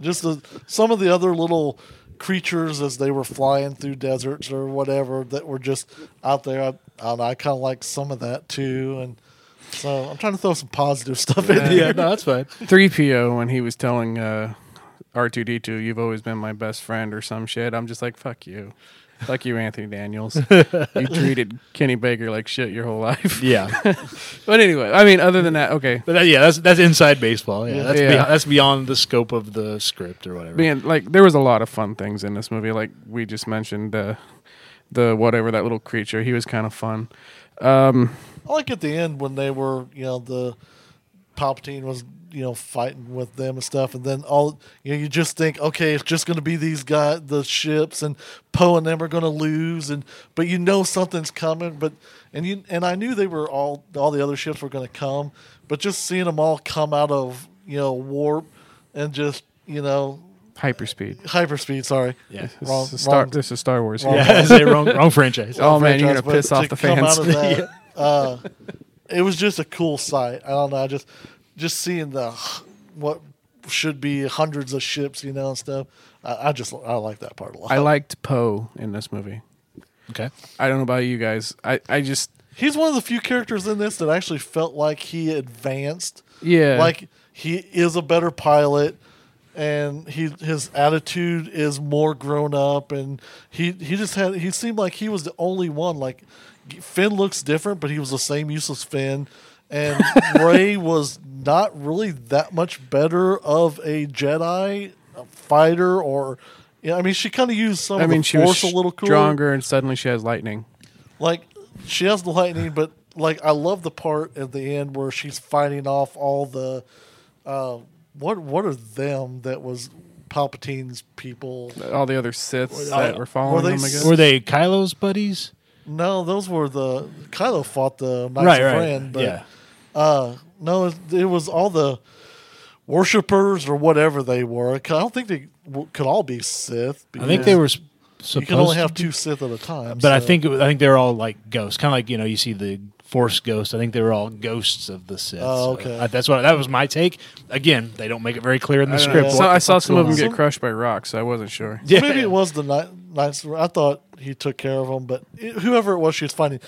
Just the, some of the other little creatures as they were flying through deserts or whatever that were just out there. I, I don't know. I kind of like some of that too. And so I'm trying to throw some positive stuff yeah. in here. Yeah, no, that's fine. three P O when he was telling uh, R two D two, you've always been my best friend or some shit. I'm just like, fuck you. Like you, Anthony Daniels. You treated Kenny Baker like shit your whole life. Yeah. But anyway, I mean, other than that, okay. But that, yeah, that's that's inside baseball. Yeah, yeah. That's, yeah. Beyond, that's beyond the scope of the script or whatever. Being, like, there was a lot of fun things in this movie. Like we just mentioned, uh, the whatever, that little creature. He was kind of fun. Um, I like at the end when they were, you know, the Palpatine was... you know, fighting with them and stuff. And then all, you know, you just think, okay, it's just going to be these guys, the ships and Poe and them are going to lose. And, but you know, something's coming, but, and you, and I knew they were all, all the other ships were going to come, but just seeing them all come out of, you know, warp and just, you know, hyperspeed, hyperspeed. Sorry. Yeah. Wrong, star, wrong, this is Star Wars. Wrong, yeah. Wrong, wrong, wrong franchise. Wrong oh man, franchise, you're going to piss off the fans. Of that, yeah. uh, it was just a cool sight. I don't know. I just, Just seeing the what should be hundreds of ships, you know, and stuff. I, I just I like that part a lot. I liked Poe in this movie. Okay, I don't know about you guys. I, I just he's one of the few characters in this that actually felt like he advanced. Yeah, like he is a better pilot, and he his attitude is more grown up, and he he just had he seemed like he was the only one. Like Finn looks different, but he was the same useless Finn. And Rey was not really that much better of a Jedi a fighter, or you know, I mean, she kind of used some I of mean, the she force was a little cooler. Stronger, and suddenly she has lightning. Like she has the lightning, but like I love the part at the end where she's fighting off all the uh, what what are them that was Palpatine's people, all the other Siths I, that were following were them. I guess. Were they Kylo's buddies? No, those were the Kylo fought the Knights right, of right. Ren, but. Yeah. Uh, no, it was all the worshippers or whatever they were. I don't think they w- could all be Sith. I think they were sp- supposed you can only have two Sith at a time. But so. I think it was, I think they were all like ghosts, kind of like, you know, you see the Force ghosts. I think they were all ghosts of the Sith. Oh, okay. So I, that's what that was my take. Again, they don't make it very clear in the I script. Know, yeah. So I saw some of them get crushed by rocks. So I wasn't sure. Yeah. Maybe it was the night. nice. I thought he took care of them, but whoever it was she was finding,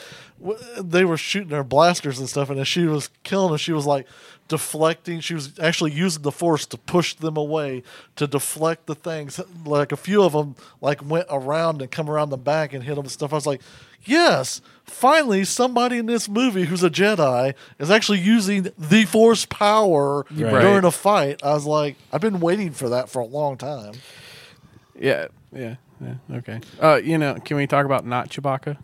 they were shooting their blasters and stuff, and as she was killing them, she was like deflecting. She was actually using the Force to push them away, to deflect the things. Like a few of them like went around and come around the back and hit them and stuff. I was like, yes, finally somebody in this movie who's a Jedi is actually using the Force power right. during a fight. I was like, I've been waiting for that for a long time. Yeah, yeah, yeah. Okay. Uh, you know, can we talk about not Chewbacca?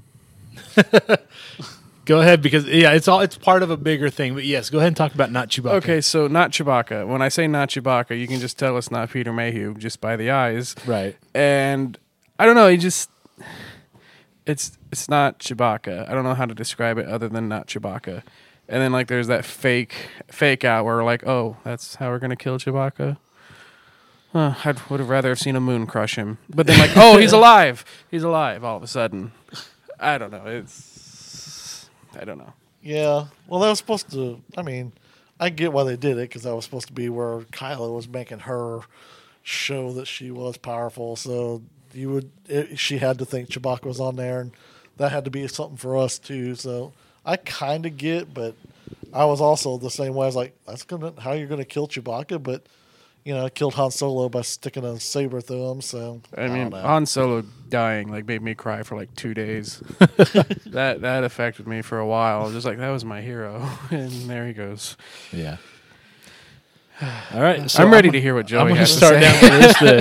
Go ahead, because yeah, it's all it's part of a bigger thing. But yes, go ahead and talk about not Chewbacca. Okay, so not Chewbacca. When I say not Chewbacca, you can just tell it's not Peter Mayhew just by the eyes, right? And I don't know. He just it's it's not Chewbacca. I don't know how to describe it other than not Chewbacca. And then like there's that fake fake out where like, oh, that's how we're gonna kill Chewbacca. Uh, I would have rather have seen a moon crush him. But then, like, oh, he's alive. He's alive all of a sudden. I don't know. It's... I don't know. Yeah. Well, that was supposed to... I mean, I get why they did it, because that was supposed to be where Kylo was making her show that she was powerful. So you would... It, she had to think Chewbacca was on there, and that had to be something for us, too. So I kind of get, but I was also the same way. I was like, that's gonna how you're going to kill Chewbacca, but... You know, killed Han Solo by sticking a saber through him. So I, I mean, Han Solo dying like made me cry for like two days. that that affected me for a while. I was just like, that was my hero, and there he goes. Yeah. All right, so I'm ready I'm, to hear what Joey I'm has start to say.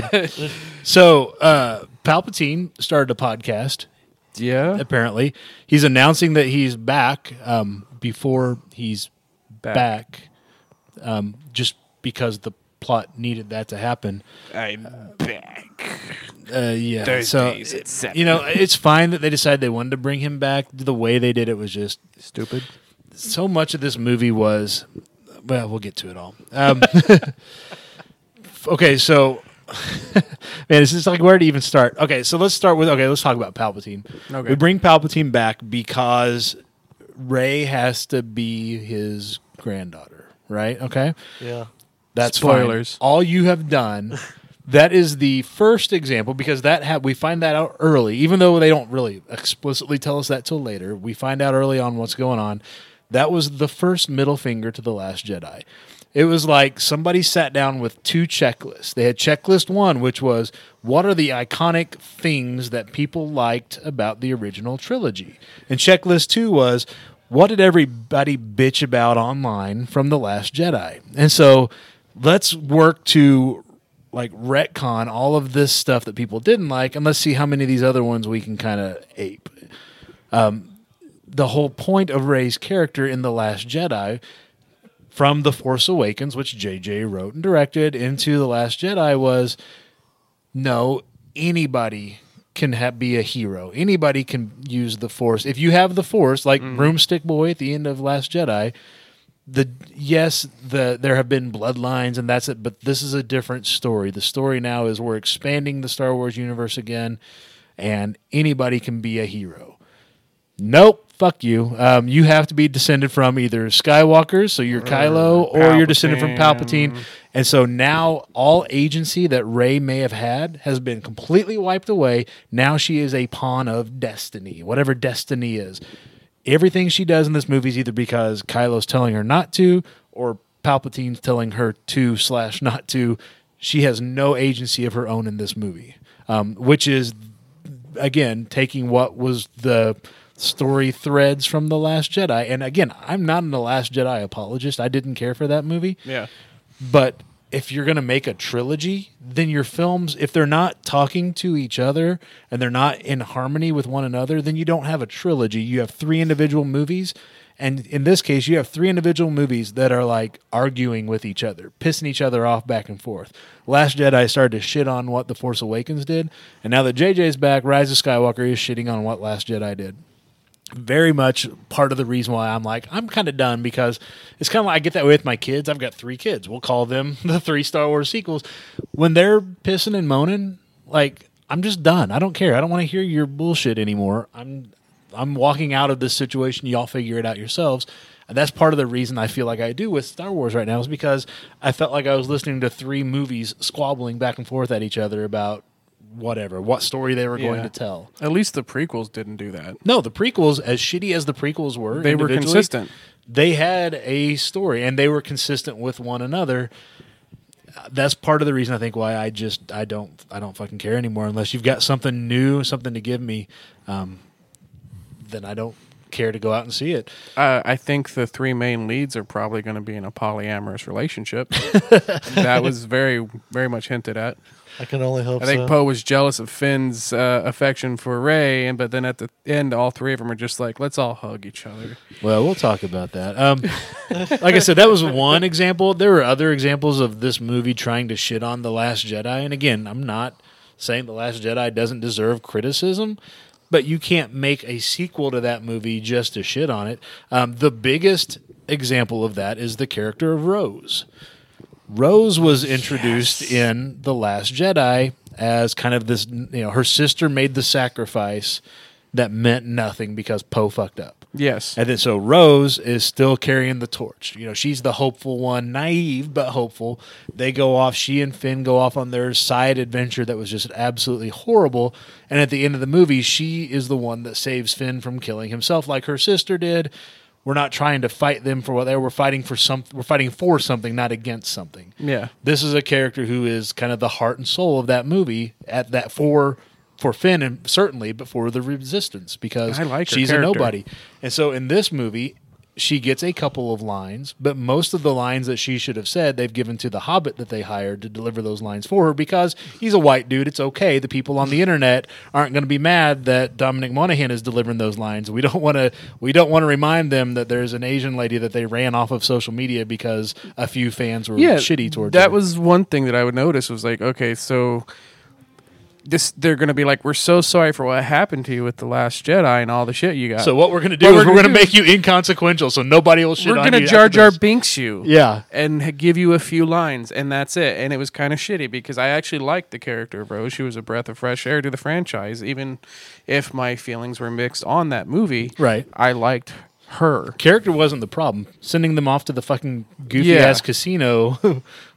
Down this then. So uh, Palpatine started a podcast. Yeah. Apparently, he's announcing that he's back. Um, before he's back, back um, just because the plot needed that to happen. I'm uh, back. Uh, yeah. Thursdays so, at seven. You know, it's fine that they decided they wanted to bring him back. The way they did it was just stupid. So much of this movie was, well, we'll get to it all. Um, okay, so, man, it's just like, where to even start? Okay, so let's start with, okay, let's talk about Palpatine. Okay. We bring Palpatine back because Rey has to be his granddaughter, right? Okay? Yeah. That's spoilers. Fine. All you have done. That is the first example, because that ha- we find that out early, even though they don't really explicitly tell us that till later. We find out early on what's going on. That was the first middle finger to The Last Jedi. It was like somebody sat down with two checklists. They had checklist one, which was what are the iconic things that people liked about the original trilogy, and checklist two was what did everybody bitch about online from The Last Jedi, and so. Let's work to like retcon all of this stuff that people didn't like, and let's see how many of these other ones we can kind of ape. Um, the whole point of Rey's character in The Last Jedi, from The Force Awakens, which J J wrote and directed, into The Last Jedi was, no, anybody can ha- be a hero. Anybody can use the Force. If you have the Force, like mm. Broomstick Boy at the end of Last Jedi... The yes, the there have been bloodlines, and that's it. But this is a different story. The story now is we're expanding the Star Wars universe again, and anybody can be a hero. Nope, fuck you. Um, you have to be descended from either Skywalkers, so you're Kylo, or Palpatine. You're descended from Palpatine. And so now all agency that Rey may have had has been completely wiped away. Now she is a pawn of destiny, whatever destiny is. Everything she does in this movie is either because Kylo's telling her not to or Palpatine's telling her to slash not to. She has no agency of her own in this movie, um, which is, again, taking what was the story threads from The Last Jedi. And, again, I'm not an The Last Jedi apologist. I didn't care for that movie. Yeah. But if you're going to make a trilogy, then your films, if they're not talking to each other and they're not in harmony with one another, then you don't have a trilogy. You have three individual movies. And in this case, you have three individual movies that are like arguing with each other, pissing each other off back and forth. Last Jedi started to shit on what The Force Awakens did. And now that J J's back, Rise of Skywalker is shitting on what Last Jedi did. Very much part of the reason why I'm like, I'm kind of done, because it's kind of like I get that way with my kids. I've got three kids. We'll call them the three Star Wars sequels. When they're pissing and moaning, like, I'm just done. I don't care. I don't want to hear your bullshit anymore. I'm I'm walking out of this situation. Y'all figure it out yourselves. And that's part of the reason I feel like I do with Star Wars right now, is because I felt like I was listening to three movies squabbling back and forth at each other about whatever, what story they were yeah. going to tell. At least the prequels didn't do that. No, the prequels, as shitty as the prequels were, they were consistent. They had a story, and they were consistent with one another. That's part of the reason I think why I just I don't I don't fucking care anymore. Unless you've got something new, something to give me, um, then I don't care to go out and see it. Uh, I think the three main leads are probably going to be in a polyamorous relationship. That was very very much hinted at. I can only hope. I think so. Poe was jealous of Finn's uh, affection for Rey, and but then at the end, all three of them are just like, "Let's all hug each other." Well, we'll talk about that. Um, like I said, that was one example. There were other examples of this movie trying to shit on The Last Jedi, and again, I'm not saying The Last Jedi doesn't deserve criticism, but you can't make a sequel to that movie just to shit on it. Um, the biggest example of that is the character of Rose. Rose was introduced yes. in The Last Jedi as kind of this, you know, her sister made the sacrifice that meant nothing because Poe fucked up. Yes. And then so Rose is still carrying the torch. You know, she's the hopeful one, naive but hopeful. They go off, she and Finn go off on their side adventure that was just absolutely horrible. And at the end of the movie, she is the one that saves Finn from killing himself like her sister did. We're not trying to fight them for what they were fighting for. Some we're fighting for something, not against something. Yeah, this is a character who is kind of the heart and soul of that movie. At that for for Finn and certainly, but for the Resistance because I like she's her character. A nobody. And so in this movie, she gets a couple of lines, but most of the lines that she should have said, they've given to the Hobbit that they hired to deliver those lines for her because he's a white dude. It's okay. The people on the internet aren't going to be mad that Dominic Monaghan is delivering those lines. We don't want to. We don't want to remind them that there's an Asian lady that they ran off of social media because a few fans were yeah, shitty towards her. That was one thing that I would notice was like, okay, so. This, they're going to be like, we're so sorry for what happened to you with The Last Jedi and all the shit you got. So what we're going to do what is we're, we're going to make you inconsequential so nobody will shit we're on gonna you. We're going to Jar Jar Binks you yeah. and give you a few lines, and that's it. And it was kind of shitty because I actually liked the character of Rose. She was a breath of fresh air to the franchise, even if my feelings were mixed on that movie. Right. I liked her. Character wasn't the problem. Sending them off to the fucking goofy-ass yeah. casino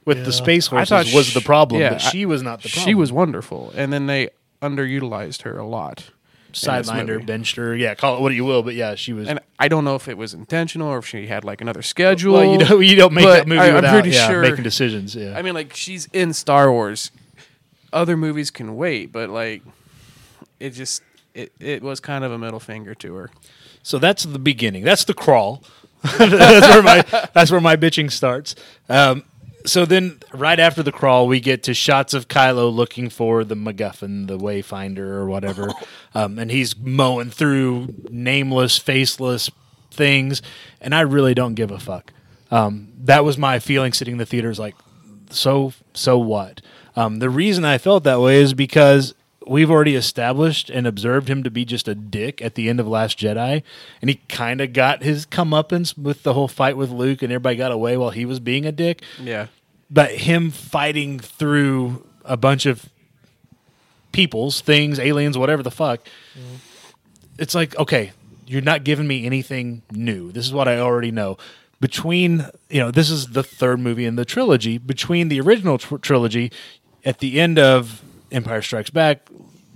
with yeah. the space horses was she, the problem, yeah, but she was not the problem. She was wonderful, and then they underutilized her a lot. Sidelined her, benched her, yeah, call it what you will, but yeah, she was... And I don't know if it was intentional or if she had, like, another schedule. Well, you don't, you don't make that movie I, without I'm pretty yeah, sure, making decisions, yeah. I mean, like, she's in Star Wars. Other movies can wait, but, like, it just... It, it was kind of a middle finger to her. So that's the beginning. That's the crawl. that's, where my, that's where my bitching starts. Um... So then, right after the crawl, we get to shots of Kylo looking for the MacGuffin, the Wayfinder, or whatever. Um, and he's mowing through nameless, faceless things. And I really don't give a fuck. Um, that was my feeling sitting in the theater. Is like, so, so what? Um, the reason I felt that way is because we've already established and observed him to be just a dick at the end of Last Jedi. And he kind of got his comeuppance with the whole fight with Luke, and everybody got away while he was being a dick. Yeah. But him fighting through a bunch of peoples, things, aliens, whatever the fuck, mm. it's like, okay, you're not giving me anything new. This is what I already know. Between, you know, this is the third movie in the trilogy. Between the original tr- trilogy, at the end of Empire Strikes Back,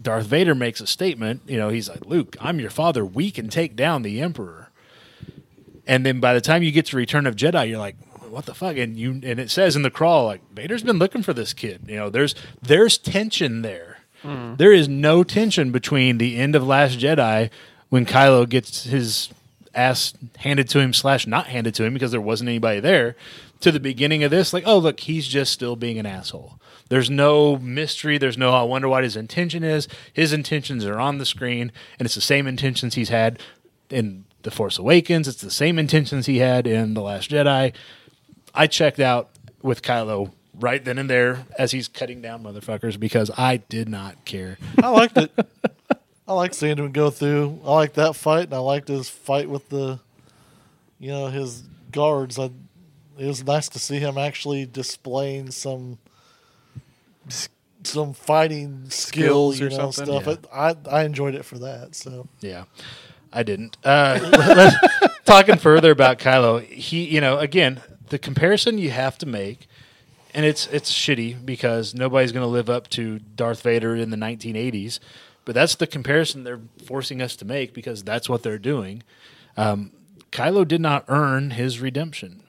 Darth Vader makes a statement. You know, he's like, Luke, I'm your father. We can take down the Emperor. And then by the time you get to Return of Jedi, you're like, what the fuck? And you and it says in the crawl, like, Vader's been looking for this kid. You know, there's there's tension there. Mm. There is no tension between the end of Last Jedi when Kylo gets his ass handed to him slash not handed to him because there wasn't anybody there to the beginning of this. Like, oh, look, he's just still being an asshole. There's no mystery. There's no, I wonder what his intention is. His intentions are on the screen, and it's the same intentions he's had in The Force Awakens. It's the same intentions he had in The Last Jedi. I checked out with Kylo right then and there as he's cutting down motherfuckers because I did not care. I liked it. I liked seeing him go through. I liked that fight, and I liked his fight with the, you know, his guards. I, it was nice to see him actually displaying some some fighting skill, skills or you know, something. Stuff. Yeah. It, I I enjoyed it for that. So yeah, I didn't. Uh, talking further about Kylo, he you know again. The comparison you have to make And it's it's shitty because nobody's going to live up to Darth Vader in the nineteen eighties. But that's the comparison they're forcing us to make because that's what they're doing. Um, Kylo did not earn his redemption.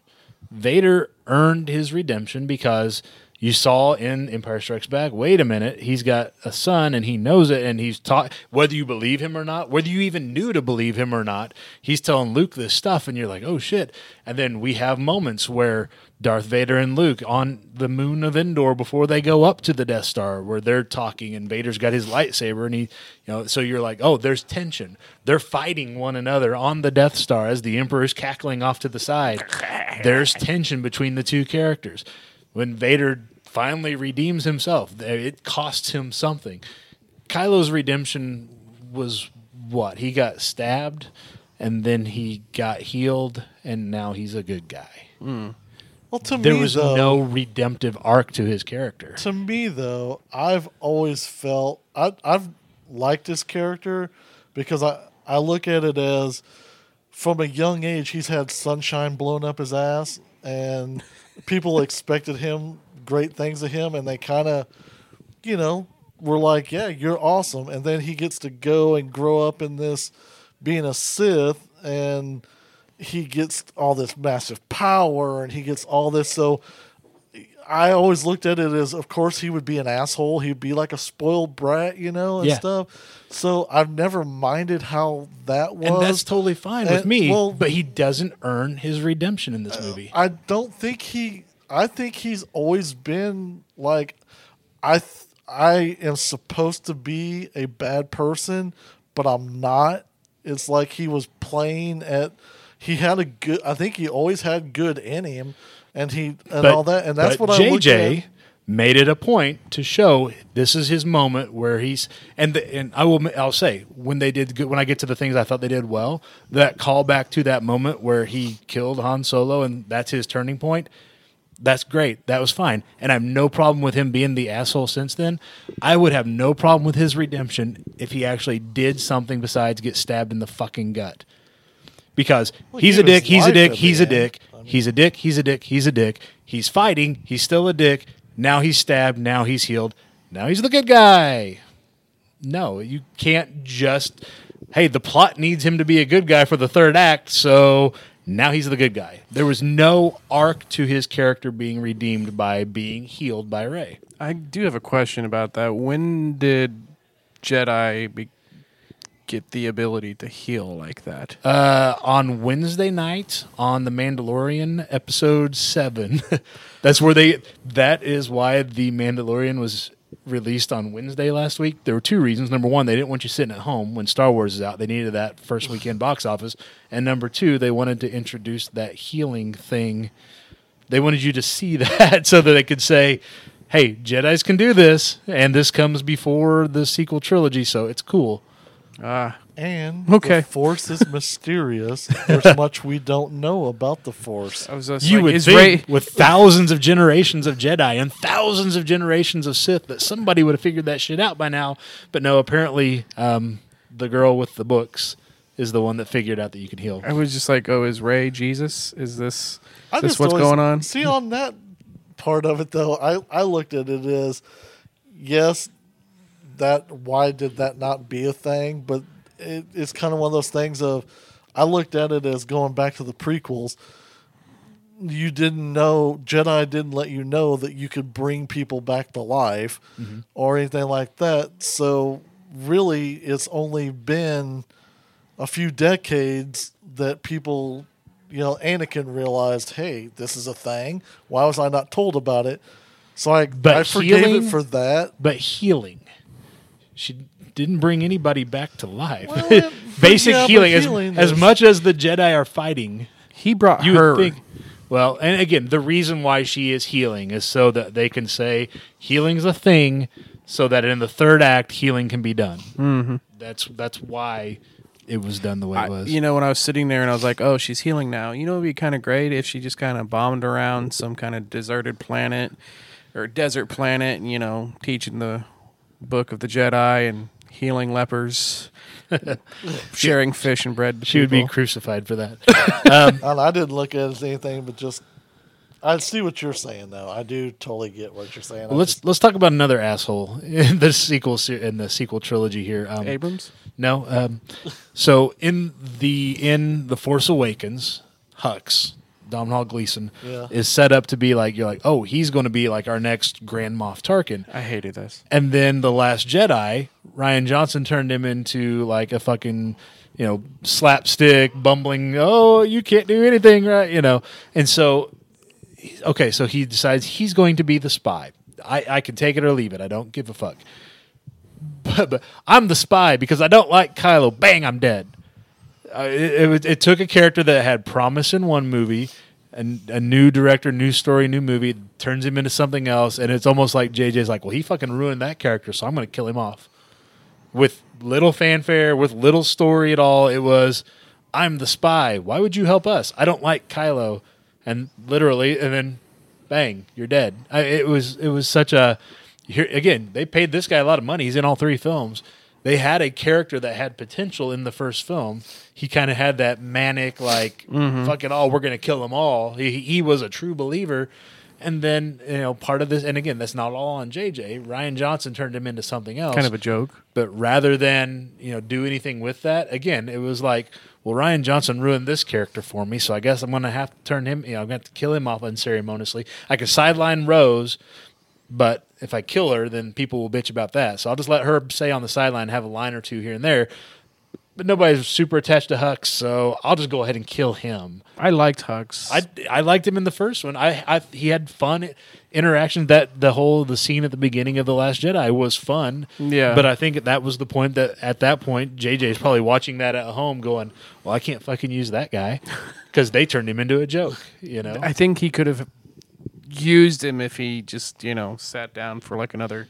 Vader earned his redemption because you saw in Empire Strikes Back, wait a minute, he's got a son and he knows it and he's taught, whether you believe him or not, whether you even knew to believe him or not, he's telling Luke this stuff and you're like, oh shit. And then we have moments where Darth Vader and Luke on the moon of Endor before they go up to the Death Star where they're talking and Vader's got his lightsaber and he, you know, so you're like, oh, there's tension. They're fighting one another on the Death Star as the Emperor's cackling off to the side. There's tension between the two characters. When Vader finally redeems himself, it costs him something. Kylo's redemption was what? He got stabbed, and then he got healed, and now he's a good guy. Mm. Well, to there me, was though, no redemptive arc to his character. To me, though, I've always felt... I, I've liked his character because I, I look at it as, from a young age, he's had sunshine blown up his ass, and... people expected him, great things of him, and they kind of, you know, were like, yeah, you're awesome. And then he gets to go and grow up in this, being a Sith, and he gets all this massive power, and he gets all this. So I always looked at it as, of course, he would be an asshole. He'd be like a spoiled brat, you know, and yeah. stuff. So I've never minded how that was. And that's totally fine and, with me, well, but he doesn't earn his redemption in this uh, movie. I don't think he – I think he's always been like, I th- I am supposed to be a bad person, but I'm not. It's like he was playing at – he had a good – I think he always had good in him. And he and but, all that, and that's what I looked at. J J made it a point to show this is his moment where he's and the, and I will I'll say when they did good, when I get to the things I thought they did well, that callback to that moment where he killed Han Solo and that's his turning point. That's great. That was fine, and I have no problem with him being the asshole since then. I would have no problem with his redemption if he actually did something besides get stabbed in the fucking gut, because well, he's, a dick, he's a dick, he's a dick, he's a dick. He's a dick, he's a dick, he's a dick. He's fighting, he's still a dick. Now he's stabbed, now he's healed. Now he's the good guy. No, you can't just, hey, the plot needs him to be a good guy for the third act, so now he's the good guy. There was no arc to his character being redeemed by being healed by Rey. I do have a question about that. When did Jedi be- get the ability to heal like that? Uh, on Wednesday night on The Mandalorian episode seven. That's where they that is why The Mandalorian was released on Wednesday last week. There were two reasons. Number one, they didn't want you sitting at home when Star Wars is out. They needed that first weekend box office. And number two, they wanted to introduce that healing thing. They wanted you to see that so that they could say, hey, Jedis can do this, and this comes before the sequel trilogy, so it's cool. Ah, and okay. The Force is mysterious. There's much we don't know about the Force. I was just you like, would is think Rey- with thousands of generations of Jedi and thousands of generations of Sith that somebody would have figured that shit out by now. But no, apparently um, the girl with the books is the one that figured out that you can heal. I was just like, oh, is Rey Jesus? Is this, is this what's always, going on? See, on that part of it, though, I, I looked at it as, yes, that why did that not be a thing? But it, it's kind of one of those things of, I looked at it as going back to the prequels. You didn't know, Jedi didn't let you know that you could bring people back to life mm-hmm. or anything like that. So really it's only been a few decades that people, you know, Anakin realized, hey, this is a thing. Why was I not told about it? So I, but I forgave healing, it for that. But healing. She didn't bring anybody back to life. Well, Basic yeah, healing. healing as, as much as the Jedi are fighting, he brought you her. Think, well, and again, the reason why she is healing is so that they can say healing's a thing, so that in the third act, healing can be done. Mm-hmm. That's that's why it was done the way I, it was. You know, when I was sitting there and I was like, oh, she's healing now. You know, it would be kind of great if she just kind of bombed around some kind of deserted planet or desert planet and, you know, teaching the Book of the Jedi and healing lepers, sharing fish and bread to she people. Would be crucified for that. um, I didn't look at it as anything but just I see what you're saying, though. I do totally get what you're saying. Well, let's just... let's talk about another asshole in the sequel in the sequel trilogy here. Um, Abrams? No. Um, so in the in The Force Awakens, Hux, Domhnall Gleeson, yeah. is set up to be like, you're like, oh, he's going to be like our next Grand Moff Tarkin. I hated this. And then The Last Jedi, Rian Johnson turned him into like a fucking, you know, slapstick, bumbling, oh, you can't do anything, right? You know, and so... Okay, so he decides he's going to be the spy. I, I can take it or leave it. I don't give a fuck. But, but I'm the spy because I don't like Kylo. Bang, I'm dead. Uh, it, it, it took a character that had promise in one movie, and a new director, new story, new movie, turns him into something else, and it's almost like J J's like, well, he fucking ruined that character, so I'm going to kill him off. With little fanfare, with little story at all, it was, I'm the spy. Why would you help us? I don't like Kylo. And literally, and then, bang, you're dead. I, it was it was such a... Here, again, they paid this guy a lot of money. He's in all three films. They had a character that had potential in the first film. He kind of had that manic, like, mm-hmm. fuck it all, we're going to kill them all. He, he was a true believer. And then, you know, part of this... And again, that's not all on J J. Rian Johnson turned him into something else. Kind of a joke. But rather than, you know, do anything with that, again, it was like... Well, Rian Johnson ruined this character for me, so I guess I'm going to have to turn him, you know, I'm going to have to kill him off unceremoniously. I could sideline Rose, but if I kill her, then people will bitch about that. So I'll just let her stay on the sideline, have a line or two here and there. But nobody's super attached to Hux, so I'll just go ahead and kill him. I liked Hux. I, I liked him in the first one. I, I he had fun interaction. That the whole the scene at the beginning of The Last Jedi was fun. Yeah. But I think that was the point that at that point J J is probably watching that at home, going, "Well, I can't fucking use that guy because they turned him into a joke." You know. I think he could have used him if he just you know sat down for like another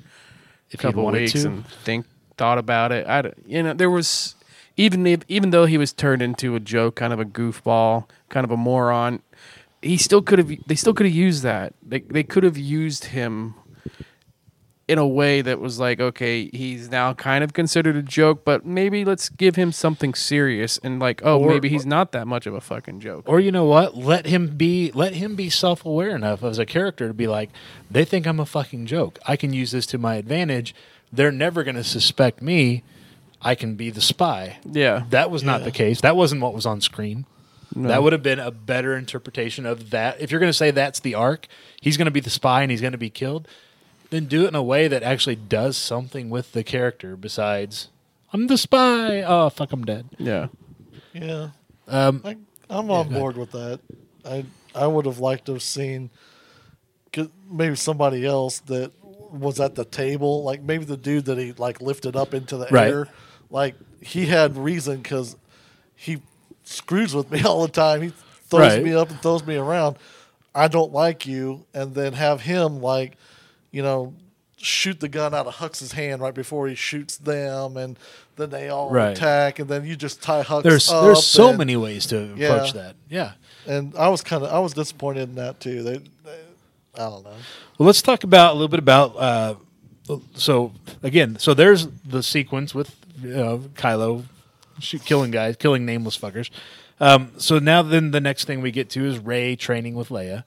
if couple weeks to. and think thought about it. I you know there was. Even if, even though he was turned into a joke, kind of a goofball, kind of a moron, he still could have. They still could have used that. They they could have used him in a way that was like, okay, he's now kind of considered a joke, but maybe let's give him something serious and like, oh, or, maybe he's not that much of a fucking joke. Or you know what? Let him be. Let him be self-aware enough as a character to be like, they think I'm a fucking joke. I can use this to my advantage. They're never going to suspect me. I can be the spy. Yeah. That was not yeah. the case. That wasn't what was on screen. No. That would have been a better interpretation of that. If you're going to say that's the arc, he's going to be the spy and he's going to be killed, then do it in a way that actually does something with the character besides, I'm the spy. Oh, fuck, I'm dead. Yeah. Yeah. Um, I, I'm on yeah, board with that. I I would have liked to have seen maybe somebody else that was at the table. Like maybe the dude that he like lifted up into the right. air. Like, he had reason because he screws with me all the time. He throws right. me up and throws me around. I don't like you. And then have him, like, you know, shoot the gun out of Hux's hand right before he shoots them. And then they all right. attack. And then you just tie Hux there's, up. There's so and, many ways to yeah. approach that. Yeah. And I was kind of, I was disappointed in that, too. They, they, I don't know. Well, let's talk about a little bit about, uh, so, again, so there's the sequence with, you know, Kylo shoot, killing guys, killing nameless fuckers. Um, so now then the next thing we get to is Rey training with Leia.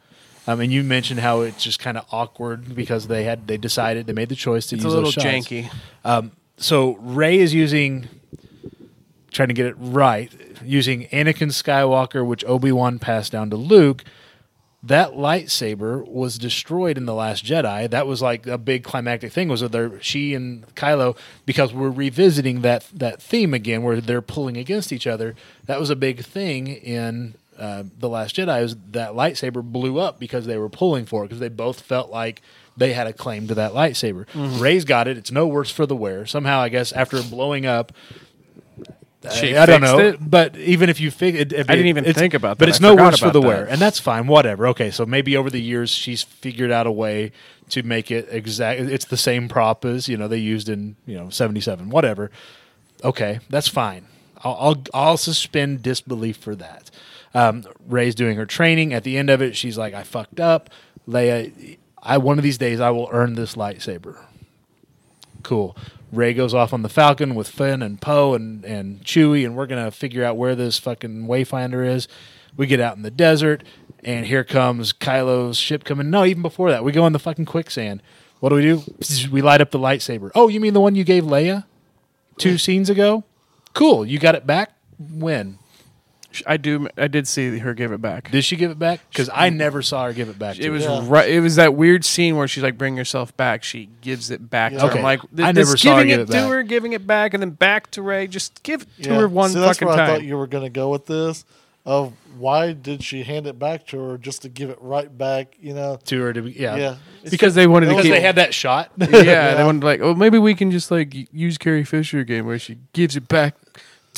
Um, and you mentioned how it's just kind of awkward because they had they decided, they made the choice to it's use those shots. It's a little janky. Um, so Rey is using, trying to get it right, using Anakin Skywalker, which Obi-Wan passed down to Luke. That lightsaber was destroyed in The Last Jedi. That was like a big climactic thing. Was that there, she and Kylo, because we're revisiting that that theme again, where they're pulling against each other. That was a big thing in uh, The Last Jedi. Is that lightsaber blew up because they were pulling for it because they both felt like they had a claim to that lightsaber. Mm-hmm. Rey's got it. It's no worse for the wear. Somehow, I guess after blowing up. She I, I don't know, it. But even if you figure, it, it, I didn't even think about that. But it's I no worse for the that. wear, and that's fine. Whatever. Okay, so maybe over the years she's figured out a way to make it exact. It's the same prop as you know they used in you know seventy-seven. Whatever. Okay, that's fine. I'll I'll, I'll suspend disbelief for that. Um, Rey's doing her training. At the end of it, she's like, "I fucked up, Leia. I one of these days I will earn this lightsaber." Cool. Rey goes off on the Falcon with Finn and Poe and, and Chewie, and we're going to figure out where this fucking Wayfinder is. We get out in the desert, and here comes Kylo's ship coming. No, even before that, we go in the fucking quicksand. What do we do? We light up the lightsaber. Oh, you mean the one you gave Leia two scenes ago? Cool. You got it back? When? I do. I did see her give it back. Did she give it back? Because I never saw her give it back. It was yeah. right. It was that weird scene where she's like bringing herself back. She gives it back. Yeah. To okay. her. I'm like th- I never saw her give it, it back. Giving it to her, giving it back, and then back to Rey. Just give it yeah. to her one. See, that's fucking where I time. Thought you were going to go with this. Of why did she hand it back to her just to give it right back? You know, to her to be, yeah. yeah. Because they wanted to keep. Because they had that shot. yeah, yeah, they wanted like, oh, maybe we can just like use Carrie Fisher again where she gives it back.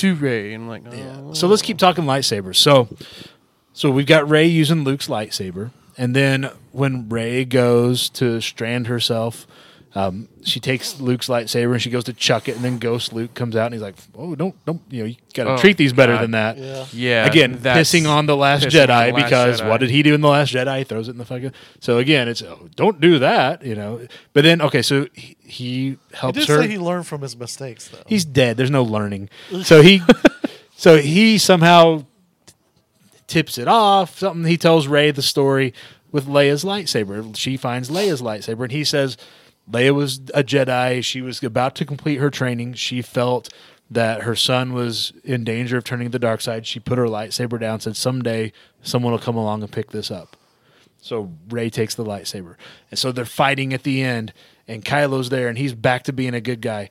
To Rey and like, oh. yeah. So let's keep talking lightsabers. So, so we've got Rey using Luke's lightsaber, and then when Rey goes to strand herself, um, she takes Luke's lightsaber and she goes to chuck it, and then Ghost Luke comes out and he's like, "Oh, don't, don't, you know, you got to oh, treat these better God. Than that." Yeah, yeah again, pissing on the Last Jedi the last because Jedi. What did he do in the Last Jedi? He throws it in the fucking. So again, it's oh, don't do that, you know. But then okay, so. He, He helps he did her. Say he learned from his mistakes, though. He's dead. There's no learning. So he, so he somehow t- tips it off. Something he tells Rey the story with Leia's lightsaber. She finds Leia's lightsaber, and he says Leia was a Jedi. She was about to complete her training. She felt that her son was in danger of turning to the dark side. She put her lightsaber down. Said someday someone will come along and pick this up. So Rey takes the lightsaber, and so they're fighting at the end. And Kylo's there, and he's back to being a good guy.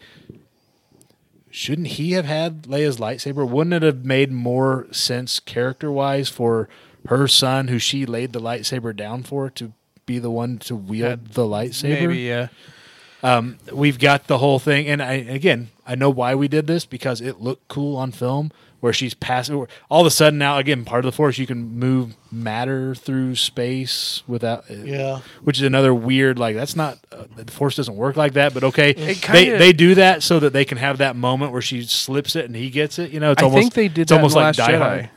Shouldn't he have had Leia's lightsaber? Wouldn't it have made more sense character-wise for her son, who she laid the lightsaber down for, to be the one to wield that, the lightsaber? Maybe, yeah. Um, we've got the whole thing. And, I, again, I know why we did this, because it looked cool on film, where she's passing. All of a sudden now, again, part of the Force, you can move matter through space without... Yeah. Which is another weird, like, that's not... Uh, the Force doesn't work like that, but okay. Kinda, they they do that so that they can have that moment where she slips it and he gets it. You know, it's I almost, think they did it's that almost in like Last Jedi. Hard.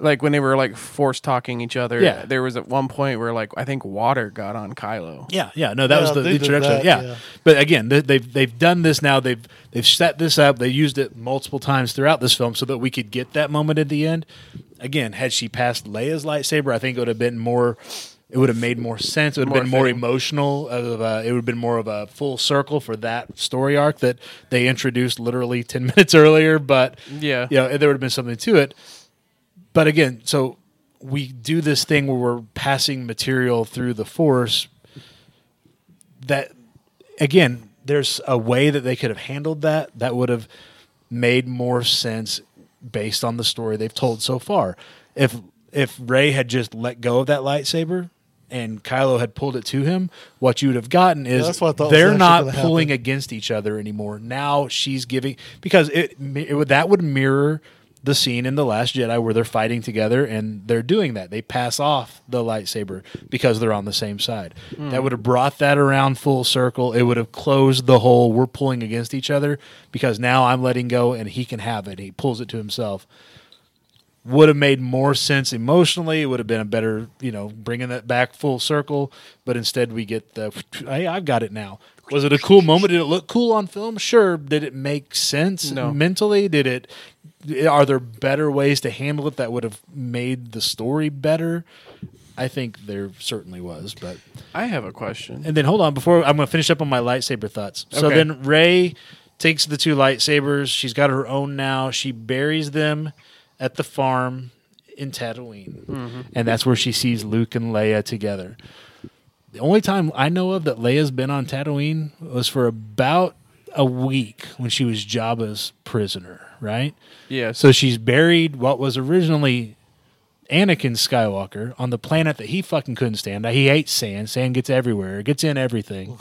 Like, when they were, like, Force-talking each other, yeah. there was at one point where, like, I think water got on Kylo. Yeah, yeah. No, that yeah, was the, the introduction. That, yeah. yeah. But, again, they, they've they've done this now. They've they've set this up. They used it multiple times throughout this film so that we could get that moment at the end. Again, had she passed Leia's lightsaber, I think it would have been more... It would have made more sense. It would have been more emotional. Of a, it would have been more of a full circle for that story arc that they introduced literally ten minutes earlier. But, yeah, you know, there would have been something to it. But again, so we do this thing where we're passing material through the Force that, again, there's a way that they could have handled that that would have made more sense based on the story they've told so far. If if Rey had just let go of that lightsaber and Kylo had pulled it to him, what you would have gotten is yeah, they're not pulling against each other anymore. Now she's giving – because it, it that would mirror – the scene in The Last Jedi where they're fighting together and they're doing that. They pass off the lightsaber because they're on the same side. Mm. That would have brought that around full circle. It would have closed the whole we're pulling against each other because now I'm letting go and he can have it. He pulls it to himself. Would have made more sense emotionally. It would have been a better, you know, bringing that back full circle. But instead we get the, hey, I've got it now. Was it a cool moment? Did it look cool on film? Sure. Did it make sense no. mentally? Did it? Are there better ways to handle it that would have made the story better? I think there certainly was, but I have a question. And then hold on before I'm going to finish up on my lightsaber thoughts. So okay. then Rey takes the two lightsabers. She's got her own now. She buries them at the farm in Tatooine, mm-hmm. and that's where she sees Luke and Leia together. The only time I know of that Leia's been on Tatooine was for about a week when she was Jabba's prisoner, right? Yeah. So she's buried what was originally Anakin Skywalker on the planet that he fucking couldn't stand. He hates sand. Sand gets everywhere. It gets in everything.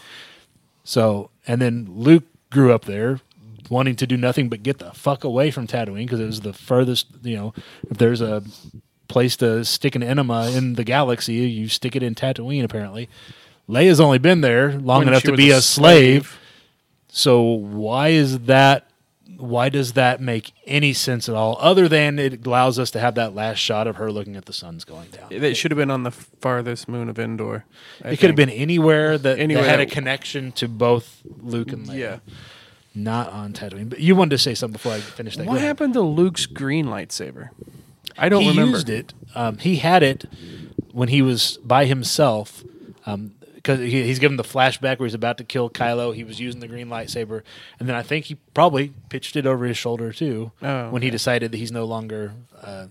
So, and then Luke grew up there wanting to do nothing but get the fuck away from Tatooine because it was the furthest, you know, if there's a... place to stick an enema in the galaxy. You stick it in Tatooine, apparently. Leia's only been there long when enough to be a slave. slave. So why is that? Why does that make any sense at all? Other than it allows us to have that last shot of her looking at the suns going down. It should have been on the farthest moon of Endor. I it think. Could have been anywhere that, anywhere that had that... a connection to both Luke and Leia. Yeah. Not on Tatooine. But you wanted to say something before I finish that. What happened to Luke's green lightsaber? I don't he remember. He used it. Um, he had it when he was by himself, um, because he, he's given the flashback where he's about to kill Kylo. He was using the green lightsaber, and then I think he probably pitched it over his shoulder too oh, okay. when he decided that he's no longer, uh,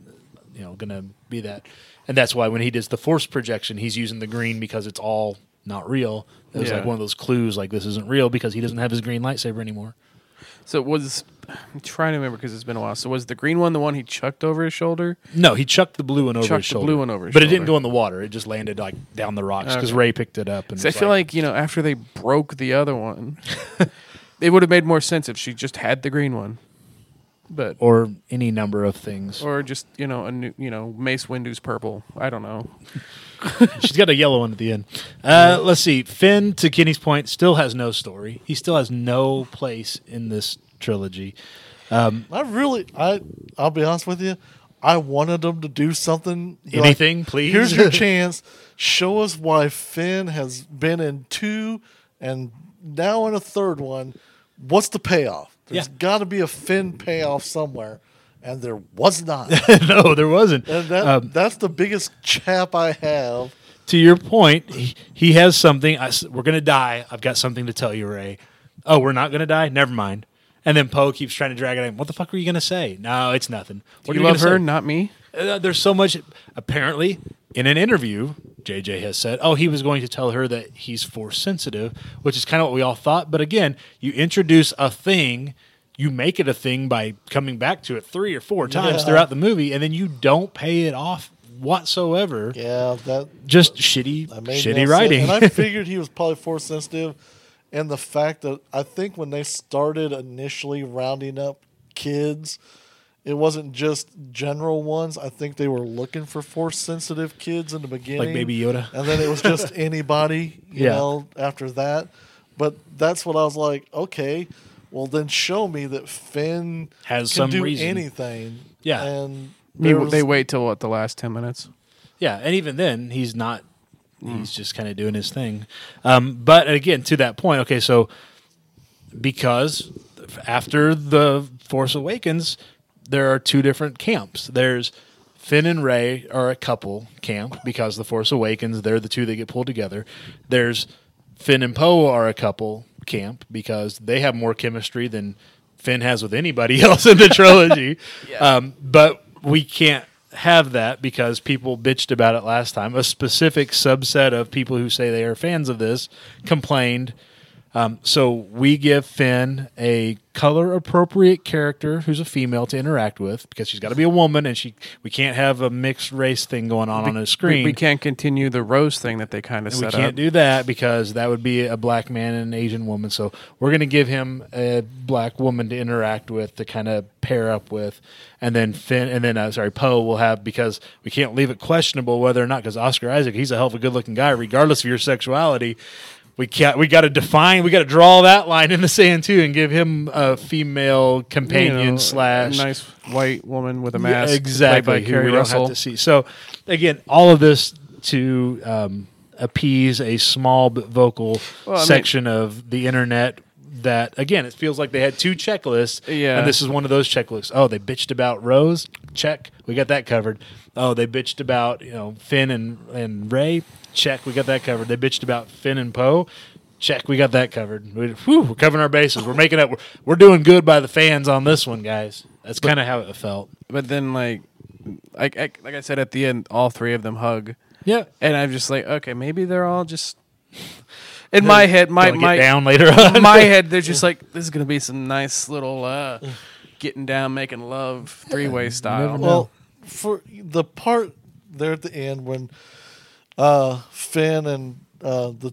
you know, going to be that. And that's why when he does the force projection, he's using the green because it's all not real. It was yeah. like one of those clues, like this isn't real because he doesn't have his green lightsaber anymore. So was I'm trying to remember because it's been a while. So was the green one the one he chucked over his shoulder? No, he chucked the blue one over chucked his shoulder. the blue one over his but shoulder. But it didn't go in the water. It just landed like down the rocks because okay. Rey picked it up. And so I feel like, like, you know, after they broke the other one, it would have made more sense if she just had the green one. But or any number of things. Or just, you know, a new, you know, Mace Windu's purple. I don't know. She's got a yellow one at the end. Uh, let's see. Finn, to Kenny's point, still has no story. He still has no place in this trilogy. Um, I really, I, I'll be honest with you. I wanted them to do something. Anything, like, please. Here's your chance. Show us why Finn has been in two and now in a third one. What's the payoff? There's yeah. got to be a Finn payoff somewhere. And there was not. No, there wasn't. And that, um, that's the biggest chap I have. To your point, he, he has something. I, we're going to die. I've got something to tell you, Rey. Oh, we're not going to die? Never mind. And then Poe keeps trying to drag it in. What the fuck were you going to say? No, it's nothing. What Do you, you love her, say? Not me? Uh, there's so much. Apparently, in an interview, J J has said, oh, he was going to tell her that he's force sensitive, which is kind of what we all thought. But again, you introduce a thing. You make it a thing by coming back to it three or four times yeah. throughout the movie, and then you don't pay it off whatsoever. Yeah, that just uh, shitty, shitty writing. And I figured he was probably force sensitive, and the fact that I think when they started initially rounding up kids, it wasn't just general ones. I think they were looking for force sensitive kids in the beginning, like Baby Yoda, and then it was just anybody. You yeah. know, after that, but that's what I was like, okay. Well, then show me that Finn has can some do reason. Anything. Yeah, and he, they wait till what the last ten minutes. Yeah, and even then, he's not. Mm. He's just kind of doing his thing. Um, but again, to that point, okay, so because after the Force Awakens, there are two different camps. There's Finn and Rey are a couple camp because the Force Awakens, they're the two that get pulled together. There's Finn and Poe are a couple camp because they have more chemistry than Finn has with anybody else in the trilogy. yeah. um, but we can't have that because people bitched about it last time. A specific subset of people who say they are fans of this complained. Um, so we give Finn a color-appropriate character who's a female to interact with because she's got to be a woman, and she we can't have a mixed race thing going on we, on a screen. We, we can't continue the Rose thing that they kind of set up. We can't up. do that because that would be a black man and an Asian woman. So we're going to give him a black woman to interact with, to kind of pair up with, and then Finn and then uh, sorry Poe will have, because we can't leave it questionable whether or not, because Oscar Isaac, he's a hell of a good-looking guy regardless of your sexuality. We can't. We got to define. We got to draw that line in the sand too, and give him a female companion, you know, slash a nice white woman with a mask. Yeah, exactly. Who we don't have to see. So again, all of this to um, appease a small but vocal well, section mean, of the internet. That again, it feels like they had two checklists, yeah. and this is one of those checklists. Oh, they bitched about Rose. Check. We got that covered. Oh, they bitched about you know Finn and and Rey. Check, we got that covered. They bitched about Finn and Poe. Check, we got that covered. We, whew, we're covering our bases. We're making up. We're, we're doing good by the fans on this one, guys. That's kind of how it felt. But then, like, like, like I said at the end, all three of them hug. Yeah, and I'm just like, okay, maybe they're all just. In they're, my head, my my down later on. In my head, they're just like, this is gonna be some nice little uh, getting down, making love, three way style. Well, for the part there at the end when. Uh, Finn and uh, the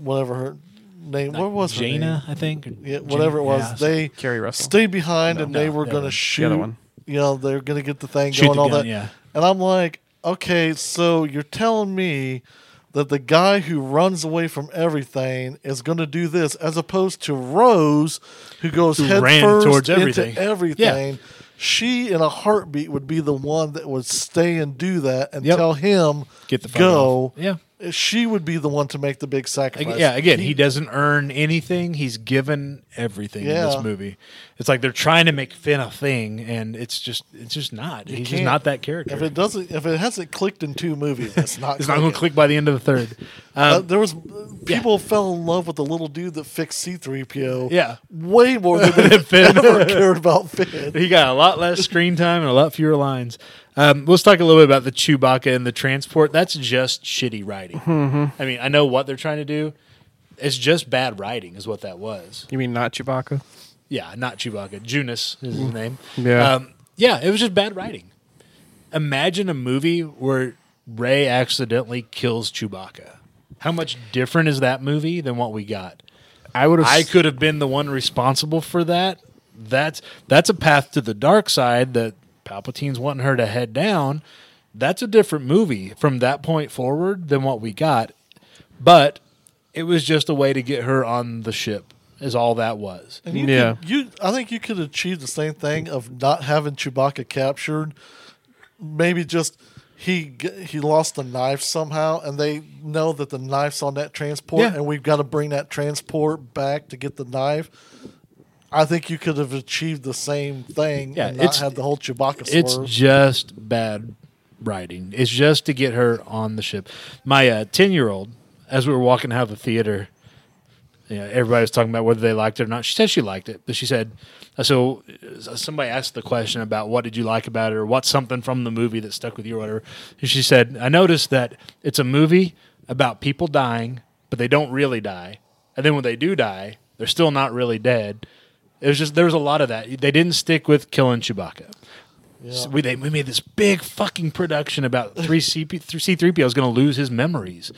whatever her name, like what was her Jaina, name? I think. Yeah, whatever Jaina, it was. Yeah, they Carrie Russell. stayed behind no, and no, they were going to shoot. The other one. You know, they were going to get the thing shoot going, the all gun, that. Yeah. And I'm like, okay, so you're telling me that the guy who runs away from everything is going to do this, as opposed to Rose, who goes who head first towards everything. into everything. Yeah. She, in a heartbeat, would be the one that would stay and do that and yep. tell him, Get the go. Off. Yeah. she would be the one to make the big sacrifice. Yeah, again, he, he doesn't earn anything. He's given everything yeah. in this movie. It's like they're trying to make Finn a thing, and it's just it's just not. You He's just not that character. If it doesn't, if it hasn't clicked in two movies, it's not. It's not going to click by the end of the third. Um, uh, there was people yeah. fell in love with the little dude that fixed C three P O. Yeah, way more than, than Finn ever cared about Finn. He got a lot less screen time and a lot fewer lines. Um, let's talk a little bit about the Chewbacca and the transport. That's just shitty writing. Mm-hmm. I mean, I know what they're trying to do. It's just bad writing is what that was. You mean not Chewbacca? Yeah, not Chewbacca. Junus is his name. Yeah. Um, yeah, it was just bad writing. Imagine a movie where Rey accidentally kills Chewbacca. How much different is that movie than what we got? I would. I could have been the one responsible for that. That's that's a path to the dark side that Palpatine's wanting her to head down. That's a different movie from that point forward than what we got. But it was just a way to get her on the ship is all that was. And you yeah. Could, you, I think you could achieve the same thing of not having Chewbacca captured. Maybe just he he lost the knife somehow, and they know that the knife's on that transport, yeah. and we've got to bring that transport back to get the knife. I think you could have achieved the same thing yeah, and not had the whole Chewbacca swerve. It's just bad writing. It's just to get her on the ship. My uh, ten-year-old, as we were walking out of the theater, you know, everybody was talking about whether they liked it or not. She said she liked it, but she said, uh, so somebody asked the question about what did you like about it or what's something from the movie that stuck with you or whatever. And she said, I noticed that it's a movie about people dying, but they don't really die. And then when they do die, they're still not really dead. It was just, there was a lot of that. They didn't stick with killing Chewbacca. Yeah. So we, they, we made this big fucking production about three C three P O is going to lose his memories.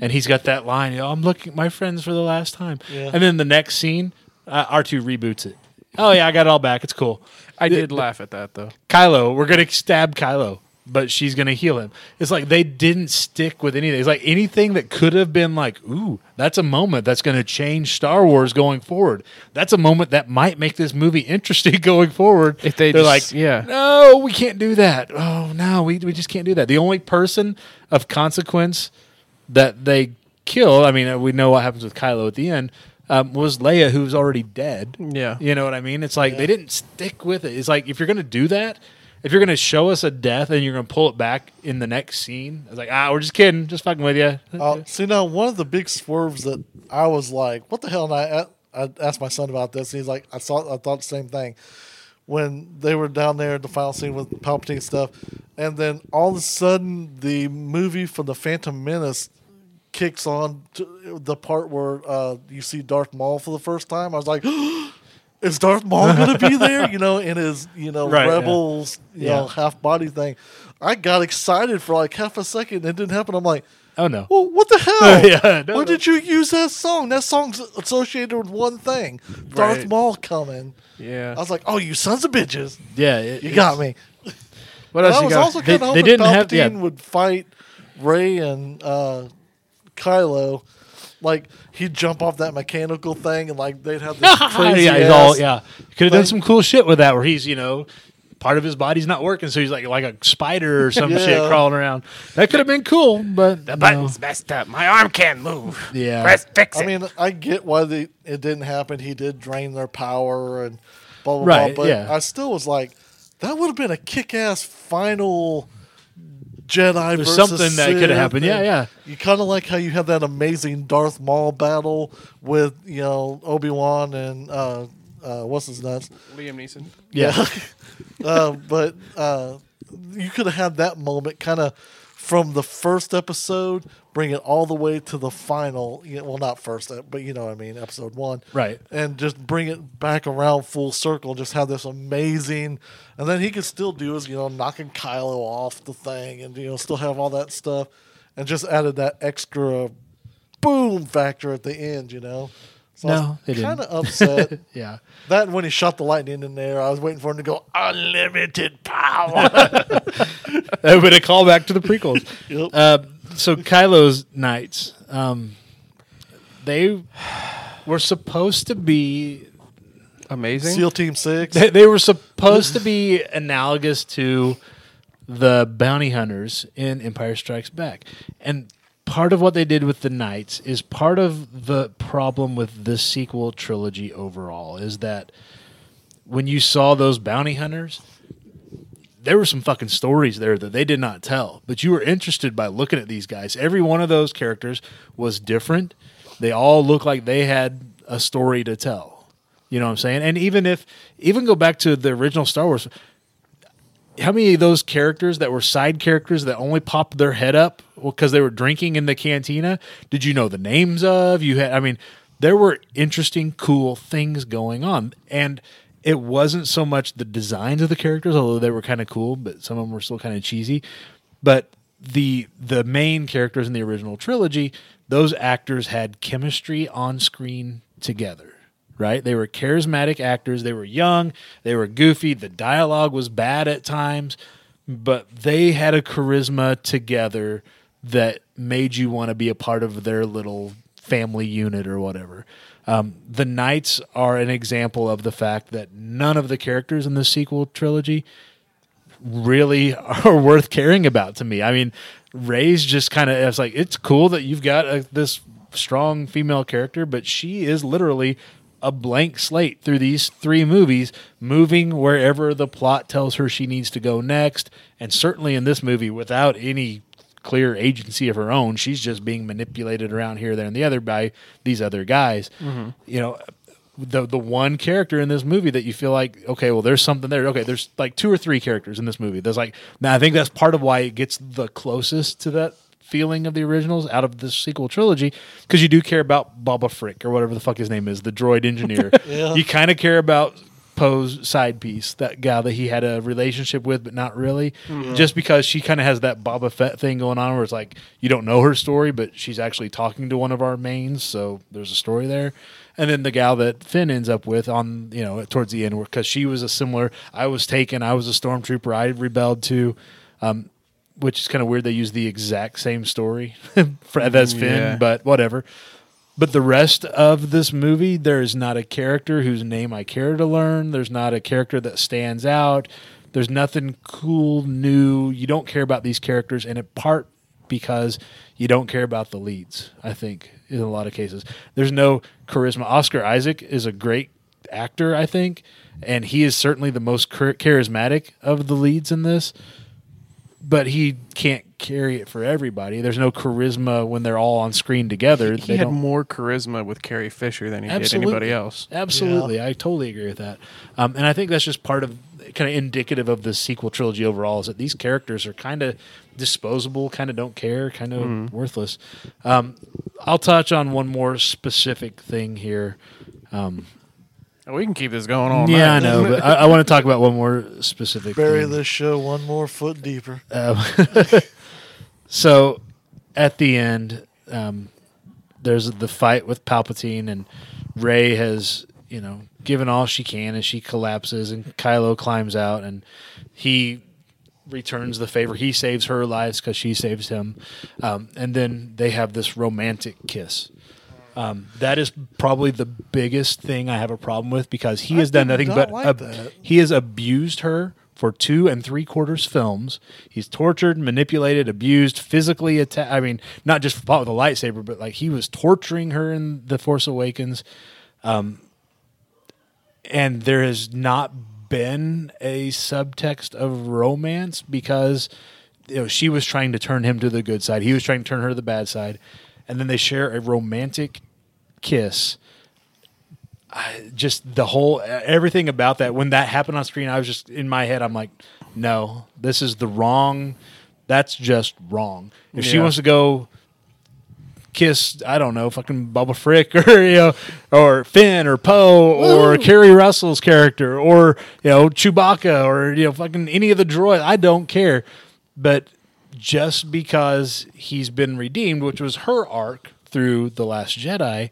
And he's got that line, you know, I'm looking at my friends for the last time. Yeah. And then the next scene, uh, R two reboots it. Oh, yeah, I got it all back. It's cool. I did the, laugh at that, though. Kylo, we're going to stab Kylo, but she's going to heal him. It's like they didn't stick with anything. It's like anything that could have been like, ooh, that's a moment that's going to change Star Wars going forward. That's a moment that might make this movie interesting going forward. If they They're just, like, yeah. no, we can't do that. Oh, no, we we just can't do that. The only person of consequence that they kill, I mean, we know what happens with Kylo at the end, um, was Leia, who's already dead. Yeah. You know what I mean? It's like yeah. they didn't stick with it. It's like if you're going to do that, if you're going to show us a death and you're going to pull it back in the next scene, I was like, ah, we're just kidding. Just fucking with you. Uh, see, now, one of the big swerves that I was like, what the hell? And I, I asked my son about this, and he's like, I saw, I thought the same thing. When they were down there in the final scene with Palpatine stuff, and then all of a sudden the movie from The Phantom Menace kicks on to the part where uh, you see Darth Maul for the first time. I was like, is Darth Maul going to be there, you know, in his, you know, right, Rebels, yeah. you yeah. know, half-body thing? I got excited for like half a second. And it didn't happen. I'm like, oh, no. Well, what the hell? Uh, yeah, no, Why no. did you use that song? That song's associated with one thing. Darth right. Maul coming. Yeah. I was like, oh, you sons of bitches. Yeah. It, you got me. What else I was you got? also kind of hoping Palpatine have, yeah. would fight Rey and uh, Kylo. Like, he'd jump off that mechanical thing, and, like, they'd have this crazy yeah, he's all, yeah. Could have done some cool shit with that where he's, you know, part of his body's not working, so he's like like a spider or some yeah. shit crawling around. That could have been cool, but... The button's no. messed up. My arm can't move. Yeah. Press fix it. I mean, I get why the, it didn't happen. He did drain their power and blah, blah, right, blah. But yeah. I still was like, that would have been a kick-ass final... Jedi There's versus something Sith, that could have happened. Yeah, yeah. You kind of like how you have that amazing Darth Maul battle with, you know, Obi-Wan and uh, uh, what's his nuts? Liam Neeson. Yeah. yeah. uh, but uh, you could have had that moment kind of from the first episode, bring it all the way to the final. You know, well, not first, but you know what I mean, episode one. Right. And just bring it back around full circle. Just have this amazing... And then he could still do his, you know, knocking Kylo off the thing and, you know, still have all that stuff. And just added that extra boom factor at the end, you know. So no, I was kind of upset. yeah. That when he shot the lightning in there, I was waiting for him to go, unlimited power. That would a callback to the prequels. yep. uh, so Kylo's Knights, um, they were supposed to be... Amazing. SEAL Team six. They, they were supposed to be analogous to the bounty hunters in Empire Strikes Back. And part of what they did with the Knights is part of the problem with the sequel trilogy overall, is that when you saw those bounty hunters, there were some fucking stories there that they did not tell, but you were interested by looking at these guys. Every one of those characters was different. They all looked like they had a story to tell. You know what I'm saying? And even if, even go back to the original Star Wars, how many of those characters that were side characters that only popped their head up because they were drinking in the cantina, did you know the names of? You had, I mean, there were interesting, cool things going on. And it wasn't so much the designs of the characters, although they were kind of cool, but some of them were still kind of cheesy. But the the main characters in the original trilogy, those actors had chemistry on screen together, right? They were charismatic actors. They were young. They were goofy. The dialogue was bad at times, but they had a charisma together that made you want to be a part of their little family unit or whatever. Um, the Knights are an example of the fact that none of the characters in the sequel trilogy really are worth caring about to me. I mean, Rey's just kind of, it's like, it's cool that you've got a, this strong female character, but she is literally a blank slate through these three movies, moving wherever the plot tells her she needs to go next. And certainly in this movie, without any clear agency of her own, she's just being manipulated around here, there, and the other by these other guys. Mm-hmm. You know, the the one character in this movie that you feel like, okay, well, there's something there. Okay, there's like two or three characters in this movie. There's like, now I think that's part of why it gets the closest to that feeling of the originals out of the sequel trilogy, because you do care about Baba Frick or whatever the fuck his name is, the droid engineer. Yeah. You kind of care about Poe's side piece, that guy that he had a relationship with, but not really. Mm-hmm. Just because she kind of has that Boba Fett thing going on, where it's like you don't know her story, but she's actually talking to one of our mains, so there's a story there. And then the gal that Finn ends up with on, you know, towards the end, because she was a similar. I was taken. I was a stormtrooper. I rebelled too. Um, which is kind of weird. They use the exact same story as Finn, yeah. But whatever. But the rest of this movie, there is not a character whose name I care to learn. There's not a character that stands out. There's nothing cool, new. You don't care about these characters, and in part because you don't care about the leads, I think, in a lot of cases. There's no charisma. Oscar Isaac is a great actor, I think, and he is certainly the most charismatic of the leads in this. But he can't carry it for everybody. There's no charisma when they're all on screen together. He, he they had don't... more charisma with Carrie Fisher than he Absolutely. did anybody else. Absolutely. Yeah. I totally agree with that. Um, and I think that's just part of, kind of indicative of the sequel trilogy overall, is that these characters are kind of disposable, kind of don't care, kind of mm-hmm. worthless. Um, I'll touch on one more specific thing here. Um, We can keep this going all night. Yeah, I know, but I, I want to talk about one more specific Bury thing. This show one more foot deeper. Um, so, at the end, um, there's the fight with Palpatine, and Rey has, you know, given all she can, and she collapses, and Kylo climbs out, and he returns the favor. He saves her lives because she saves him. Um, and then they have this romantic kiss. Um, that is probably the biggest thing I have a problem with, because he I has done nothing but like ab- he has abused her for two and three quarters films. He's tortured, manipulated, abused, physically attacked. I mean, not just fought with a lightsaber, but like he was torturing her in The Force Awakens. Um, and there has not been a subtext of romance, because you know, she was trying to turn him to the good side. He was trying to turn her to the bad side. And then they share a romantic kiss. I, just the whole, everything about that, when that happened on screen, I was just, in my head, I'm like, no, this is the wrong, that's just wrong. If yeah. she wants to go kiss, I don't know, fucking Bubba Frick or, you know, or Finn or Poe or Kerry Russell's character or, you know, Chewbacca or, you know, fucking any of the droids, I don't care. But just because he's been redeemed, which was her arc through The Last Jedi,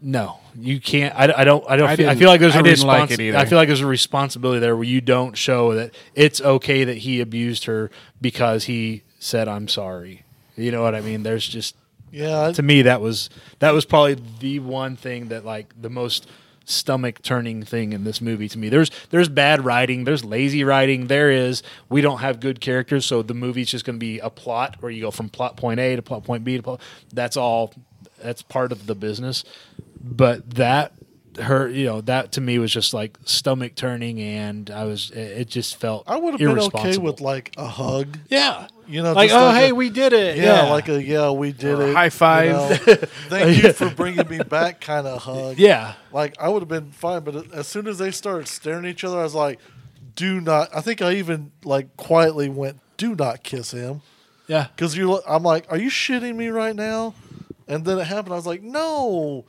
no, you can't. I, I don't. I don't. I feel, I feel like there's I a didn't responsi- like it either. I feel like there's a responsibility there where you don't show that it's okay that he abused her because he said I'm sorry. You know what I mean? There's just yeah. I, to me, that was that was probably the one thing that like the most stomach-turning thing in this movie to me. There's there's bad writing. There's lazy writing. There is, we don't have good characters, so the movie's just going to be a plot where you go from plot point A to plot point B to plot. That's all. That's part of the business. But that... her, you know, that to me was just like stomach turning, and I was, it just felt I would have been okay with like a hug, yeah, you know, like, oh, like hey, a, we did it, yeah, yeah, like a yeah, we did or it, high five, you know, thank you for bringing me back, kind of hug, yeah, like I would have been fine. But as soon as they started staring at each other, I was like, do not. I think I even like quietly went, do not kiss him, yeah, because you, I'm like, are you shitting me right now? And then it happened. I was like, no.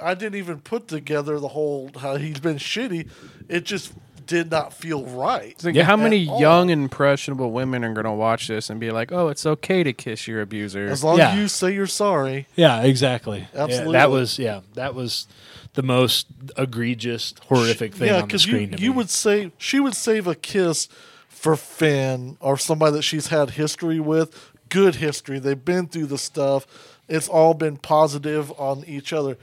I didn't even put together the whole how he's been shitty. It just did not feel right. Like, yeah. How many young, impressionable women are going to watch this and be like, oh, it's okay to kiss your abuser? As long yeah. as you say you're sorry. Yeah, exactly. Absolutely. Yeah, that was, yeah, that was the most egregious, horrific she, thing yeah, on the screen. You, to you me. would save, she would save a kiss for Finn or somebody that she's had history with, good history. They've been through the stuff. It's all been positive on each other.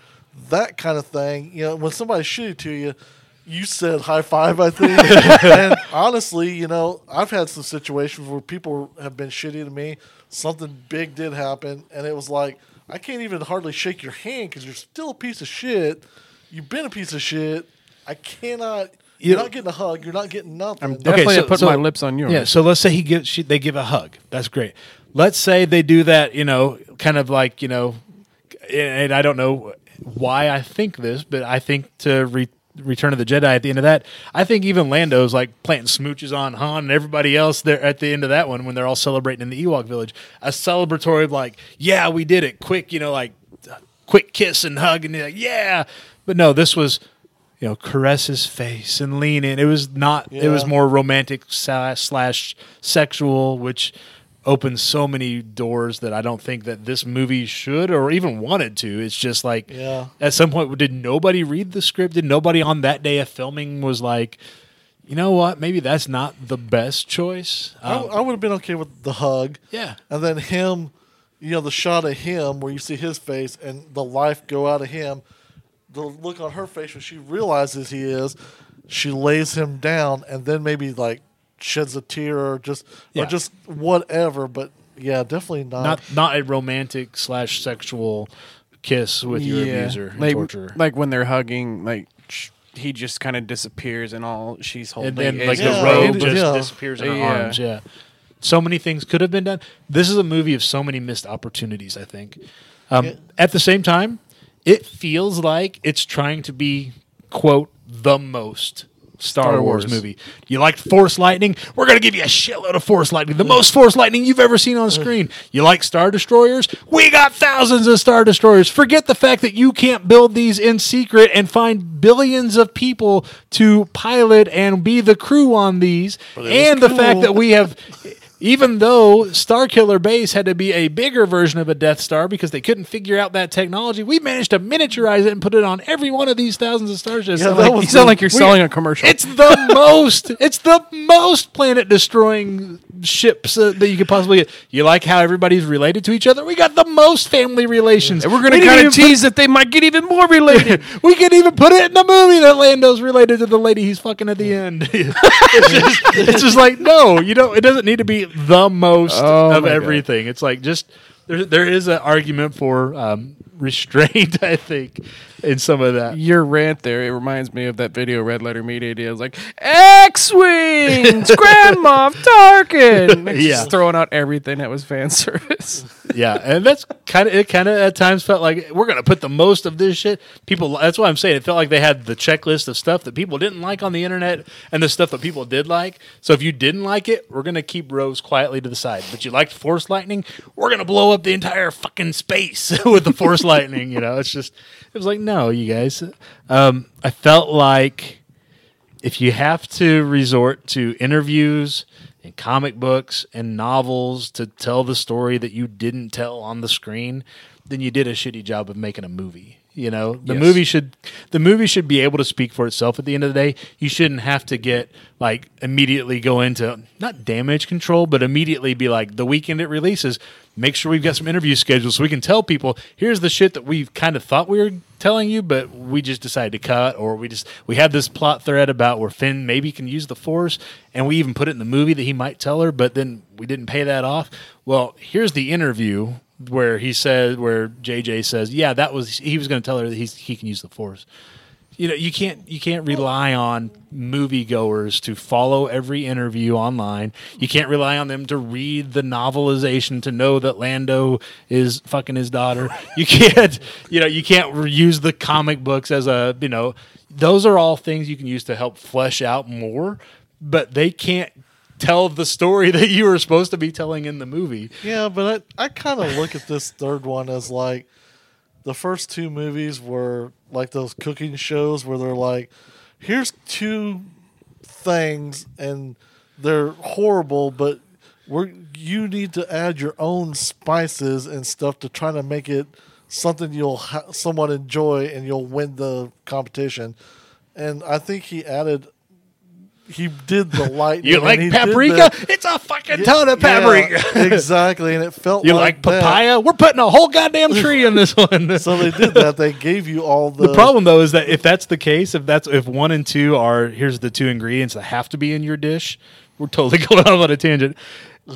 That kind of thing, you know, when somebody's shitty to you, you said high five, I think. And honestly, you know, I've had some situations where people have been shitty to me. Something big did happen, and it was like, I can't even hardly shake your hand because you're still a piece of shit. You've been a piece of shit. I cannot... You're not getting a hug. You're not getting nothing. I'm definitely okay, so, put so, my lips on yours. Yeah. So let's say he gives, she, they give a hug. That's great. Let's say they do that, you know, kind of like, you know, and I don't know why I think this, but I think to re- Return of the Jedi at the end of that, I think even Lando's like planting smooches on Han and everybody else there at the end of that one when they're all celebrating in the Ewok village, a celebratory like, yeah, we did it, quick, you know, like quick kiss and hug and like, yeah, but no, this was, you know, caress his face and lean in. It was not. Yeah. It was more romantic slash sexual, which opens so many doors that I don't think that this movie should or even wanted to. It's just like, yeah. At some point, did nobody read the script? Did nobody on that day of filming was like, you know what, maybe that's not the best choice? Um, I, I would have been okay with the hug. Yeah. And then him, you know, the shot of him where you see his face and the life go out of him, the look on her face when she realizes he is, she lays him down and then maybe like, sheds a tear or just yeah. or just whatever, but yeah, definitely not not, not a romantic slash sexual kiss with yeah. your abuser and like, torturer. Like when they're hugging, like sh- he just kind of disappears and all she's holding, and then like yeah. the robe just yeah. disappears in her yeah. arms. Yeah, so many things could have been done. This is a movie of so many missed opportunities. I think um, yeah. at the same time, it feels like it's trying to be quote the most Star, Star Wars. Wars movie. You liked Force Lightning? We're going to give you a shitload of Force Lightning. The most Force Lightning you've ever seen on screen. You like Star Destroyers? We got thousands of Star Destroyers. Forget the fact that you can't build these in secret and find billions of people to pilot and be the crew on these. And cool. The fact that we have... Even though Starkiller Base had to be a bigger version of a Death Star because they couldn't figure out that technology, we managed to miniaturize it and put it on every one of these thousands of starships. Yeah, like, you sound like you're selling a commercial. It's the most, it's the most planet-destroying ships uh, that you could possibly get. You like how everybody's related to each other? We got the most family relations. And we're going to kind of tease put, that they might get even more related. We could even put it in the movie that Lando's related to the lady he's fucking at the end. it's, just, it's just like, no, you don't. It doesn't need to be the most oh of everything. God. It's like just there. There is an argument for um, restraint, I think, in some of that. Your rant there, it reminds me of that video Red Letter Media did. It was like X-Wings, Grand Moff Tarkin, yeah, just throwing out everything that was fan service. Yeah, and that's kind of it. Kind of at times felt like we're gonna put the most of this shit. People, that's why I'm saying it felt like they had the checklist of stuff that people didn't like on the internet and the stuff that people did like. So if you didn't like it, we're gonna keep Rose quietly to the side. But you liked Force Lightning, we're gonna blow up the entire fucking space with the Force Lightning. You know, it's just it was like no, you guys. Um, I felt like if you have to resort to interviews and comic books and novels to tell the story that you didn't tell on the screen, then you did a shitty job of making a movie. You know, the yes. movie should the movie should be able to speak for itself at the end of the day. You shouldn't have to get like immediately go into not damage control, but immediately be like the weekend it releases. Make sure we've got some interview schedules so we can tell people here's the shit that we kind of thought we were telling you, but we just decided to cut, or we just we have this plot thread about where Finn maybe can use the Force, and we even put it in the movie that he might tell her, but then we didn't pay that off. Well, here's the interview where he says, where J J says, yeah, that was he was going to tell her that he's, he can use the Force. You know, you can't you can't rely on moviegoers to follow every interview online. You can't rely on them to read the novelization to know that Lando is fucking his daughter. You can't, you know, you can't use the comic books as a, you know, those are all things you can use to help flesh out more, but they can't tell the story that you were supposed to be telling in the movie. Yeah, but I, I kind of look at this third one as like, the first two movies were like those cooking shows where they're like, here's two things and they're horrible, but we're you need to add your own spices and stuff to try to make it something you'll ha- somewhat enjoy and you'll win the competition. And I think he added, he did the lightning. You like paprika? It's a fucking yeah, ton of paprika. Yeah, exactly. And it felt you like You like papaya? That. We're putting a whole goddamn tree in this one. So they did that. They gave you all the... The problem, though, is that if that's the case, if that's if one and two are, here's the two ingredients that have to be in your dish, we're totally going off on a tangent.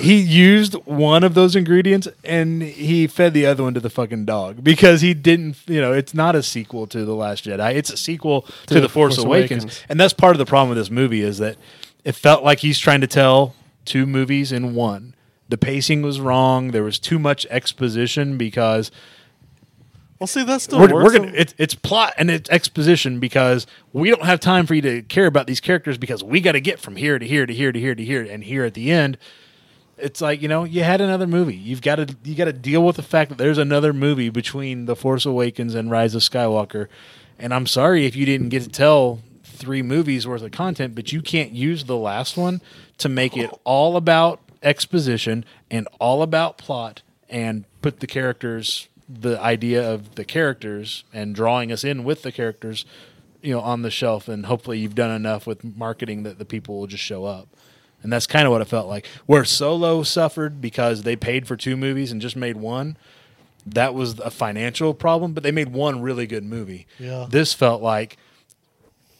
He used one of those ingredients, and he fed the other one to the fucking dog because he didn't, you know, it's not a sequel to The Last Jedi. It's a sequel to, to The Force, Force Awakens. Awakens. And that's part of the problem with this movie is that it felt like he's trying to tell two movies in one. The pacing was wrong. There was too much exposition because... Well, see, that's still we're, we're gonna, it, it's plot and it's exposition because we don't have time for you to care about these characters because we got to get from here to here to here to here to here and here at the end. It's like, you know, you had another movie. You've got to you got to deal with the fact that there's another movie between The Force Awakens and Rise of Skywalker. And I'm sorry if you didn't get to tell three movies worth of content, but you can't use the last one to make it all about exposition and all about plot and put the characters, the idea of the characters and drawing us in with the characters, you know, on the shelf. And hopefully you've done enough with marketing that the people will just show up. And that's kind of what it felt like. Where Solo suffered because they paid for two movies and just made one, that was a financial problem, but they made one really good movie. Yeah. This felt like,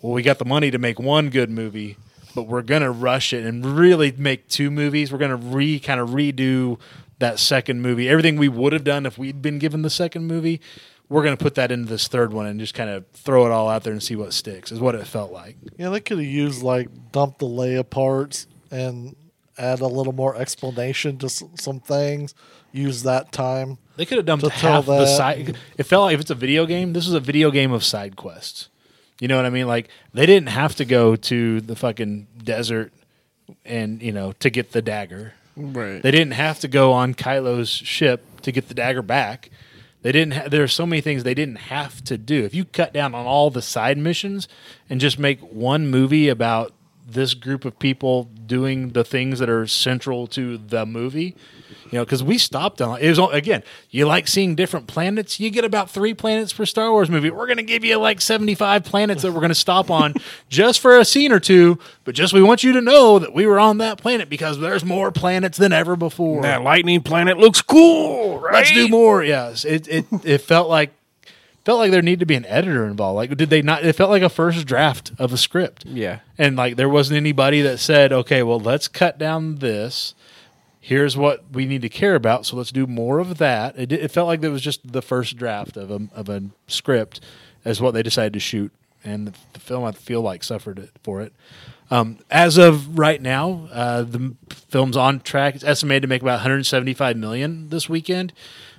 well, we got the money to make one good movie, but we're going to rush it and really make two movies. We're going to re kind of redo that second movie. Everything we would have done if we'd been given the second movie, we're going to put that into this third one and just kind of throw it all out there and see what sticks, is what it felt like. Yeah, they could have used, like, dump the Leia parts and add a little more explanation to s- some things. Use that time. They could have dumped half the side. It felt like if it's a video game, this was a video game of side quests. You know what I mean? Like, they didn't have to go to the fucking desert and, you know, to get the dagger. Right. They didn't have to go on Kylo's ship to get the dagger back. They didn't. Ha- there are so many things they didn't have to do. If you cut down on all the side missions and just make one movie about this group of people doing the things that are central to the movie, you know, because we stopped on it was all, again, you like seeing different planets. You get about three planets per Star Wars movie. We're going to give you like seventy-five planets that we're going to stop on just for a scene or two, but just we want you to know that we were on that planet because there's more planets than ever before. That lightning planet looks cool, right? Let's do more. Yes. It, it, it felt like, felt like there needed to be an editor involved. Like, did they not? It felt like a first draft of a script. Yeah. And, like, there wasn't anybody that said, okay, well, let's cut down this. Here's what we need to care about, so let's do more of that. It, it felt like there was just the first draft of a, of a script as what they decided to shoot. And the, the film, I feel like, suffered it for it. Um, as of right now, uh, the film's on track. It's estimated to make about one hundred seventy-five million dollars this weekend,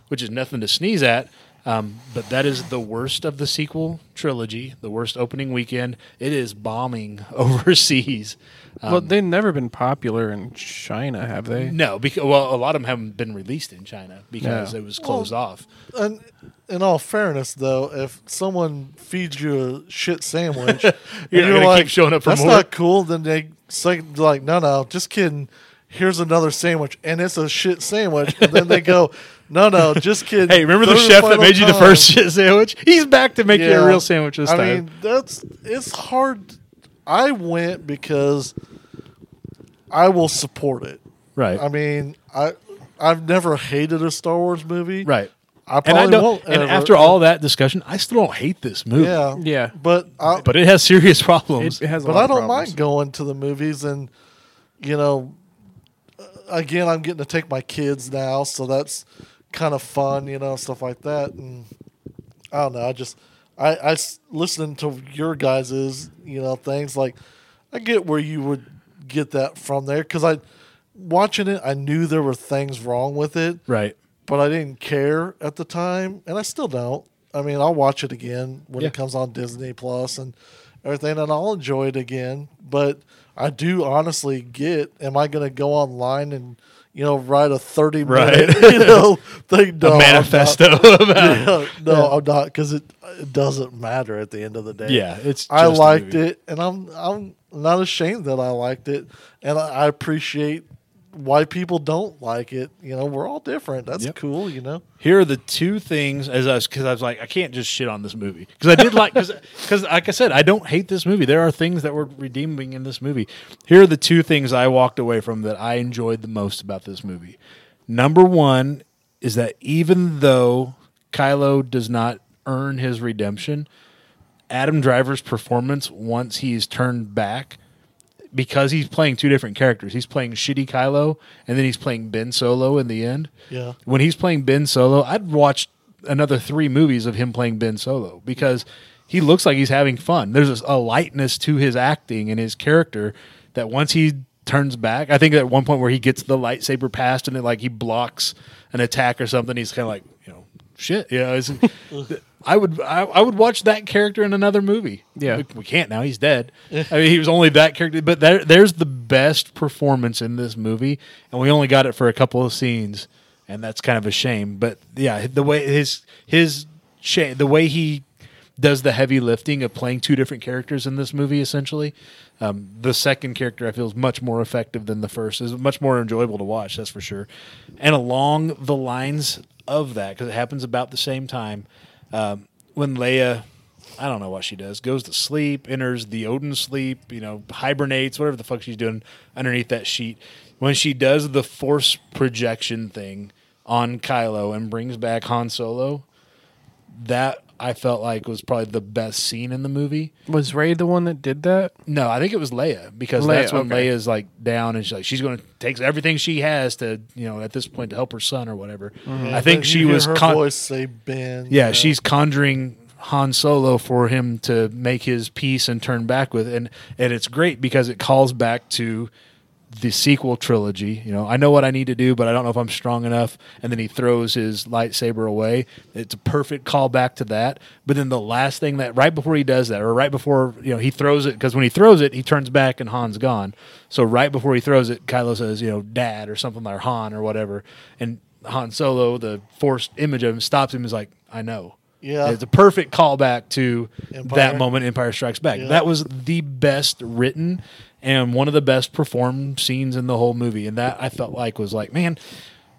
which is nothing to sneeze at. Um, but that is the worst of the sequel trilogy, the worst opening weekend. It is bombing overseas. Um, well, they've never been popular in China, have they? No. Because, well, a lot of them haven't been released in China because no. it was closed well, off. And in all fairness, though, if someone feeds you a shit sandwich, you're, you're like, keep showing up for that's more. Not cool, then they say, like, no, no, just kidding. here's another sandwich, and it's a shit sandwich. And then they go, no, no, just kidding. Hey, remember the chef that made you the first shit sandwich? He's back to make yeah. you a real sandwich this I time. I mean, that's it's hard. I went because I will support it. Right. I mean, I I've never hated a Star Wars movie. Right. I probably and I won't. And ever. After all that discussion, I still don't hate this movie. Yeah, yeah. But I, but it has serious problems. It, it has. A but lot I don't of mind going to the movies, and you know, again, I'm getting to take my kids now, so that's kind of fun, you know, stuff like that. And I don't know. I just I, I listening to your guys's, you know, things like I get where you would get that from there because I watching it, I knew there were things wrong with it, right. But I didn't care at the time, and I still don't. I mean, I'll watch it again when yeah. it comes on Disney Plus and everything, and I'll enjoy it again. But I do honestly get, am I going to go online and, you know, write a thirty-minute right. you know, thing? No, a manifesto about yeah, No, yeah. I'm not, because it, it doesn't matter at the end of the day. Yeah, it's just I liked it, and I'm, I'm not ashamed that I liked it, and I, I appreciate why people don't like it. You know, we're all different. That's yep. cool. You know, here are the two things as I was, cause I was like, I can't just shit on this movie. Cause I did like, cause, cause like I said, I don't hate this movie. There are things that were redeeming in this movie. Here are the two things I walked away from that I enjoyed the most about this movie. Number one is that even though Kylo does not earn his redemption, Adam Driver's performance, once he's turned back, because he's playing two different characters. He's playing shitty Kylo, and then he's playing Ben Solo in the end. Yeah. When he's playing Ben Solo, I'd watched another three movies of him playing Ben Solo because he looks like he's having fun. There's a lightness to his acting and his character that once he turns back, I think at one point where he gets the lightsaber passed and it, like he blocks an attack or something, he's kind of like, you know, shit. Yeah, you know, I would I, I would watch that character in another movie. Yeah, we, we can't now. He's dead. I mean, he was only that character. But there, there's the best performance in this movie, and we only got it for a couple of scenes, and that's kind of a shame. But yeah, the way his his cha- the way he does the heavy lifting of playing two different characters in this movie, essentially. Um, the second character, I feel, is much more effective than the first. It's much more enjoyable to watch, that's for sure. And along the lines of that, because it happens about the same time, um, when Leia, I don't know what she does, goes to sleep, enters the Odin sleep, you know, hibernates, whatever the fuck she's doing underneath that sheet. When she does the force projection thing on Kylo and brings back Han Solo, that I felt like was probably the best scene in the movie. Was Rey the one that did that? No, I think it was Leia because Leia, that's when okay. Leia's like down and she's like she's going to take everything she has to, you know, at this point to help her son or whatever. Mm-hmm. I think she you was hear her con- voice say Ben. Yeah, yeah, she's conjuring Han Solo for him to make his peace and turn back with, and and it's great because it calls back to the sequel trilogy, you know, I know what I need to do, but I don't know if I'm strong enough. And then he throws his lightsaber away. It's a perfect callback to that. But then the last thing that right before he does that, or right before, you know, he throws it, because when he throws it, he turns back and Han's gone. So right before he throws it, Kylo says, you know, dad or something like Han or whatever. And Han Solo, the forced image of him, stops him and is like, I know. Yeah. It's a perfect callback to Empire. That moment, Empire Strikes Back. Yeah. That was the best written and one of the best performed scenes in the whole movie. And that I felt like was like, man,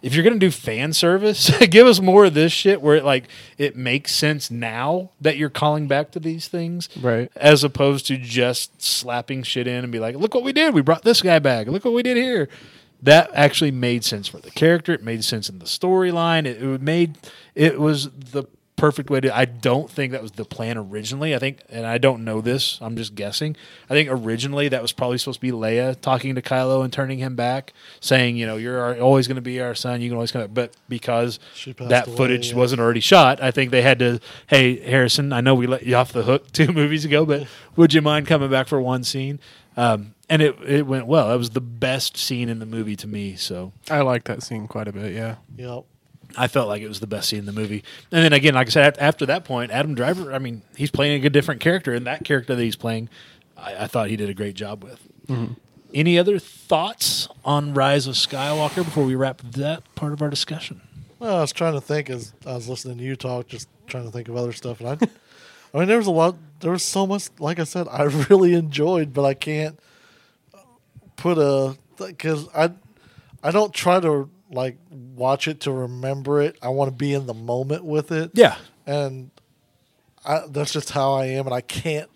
if you're going to do fan service, give us more of this shit where it like it makes sense now that you're calling back to these things. Right. As opposed to just slapping shit in and be like, look what we did. We brought this guy back. Look what we did here. That actually made sense for the character. It made sense in the storyline. It, it made it was the perfect way to. I don't think that was the plan originally. I think, and I don't know this, I'm just guessing. I think originally that was probably supposed to be Leia talking to Kylo and turning him back, saying, you know, you're our, always going to be our son. You can always come back. But because that away, footage yeah. wasn't already shot, I think they had to, hey, Harrison, I know we let you off the hook two movies ago, but would you mind coming back for one scene? Um, and it, it went well. That was the best scene in the movie to me. So I like that scene quite a bit. Yeah. Yep. I felt like it was the best scene in the movie. And then again, like I said, after that point, Adam Driver, I mean, he's playing a different character, and that character that he's playing, I, I thought he did a great job with. Mm-hmm. Any other thoughts on Rise of Skywalker before we wrap that part of our discussion? Well, I was trying to think as I was listening to you talk, just trying to think of other stuff. And I, I mean, there was a lot, there was so much, like I said, I really enjoyed, but I can't put a, because I, I don't try to like watch it to remember it. I want to be in the moment with it. Yeah, and I, that's just how I am, and I can't.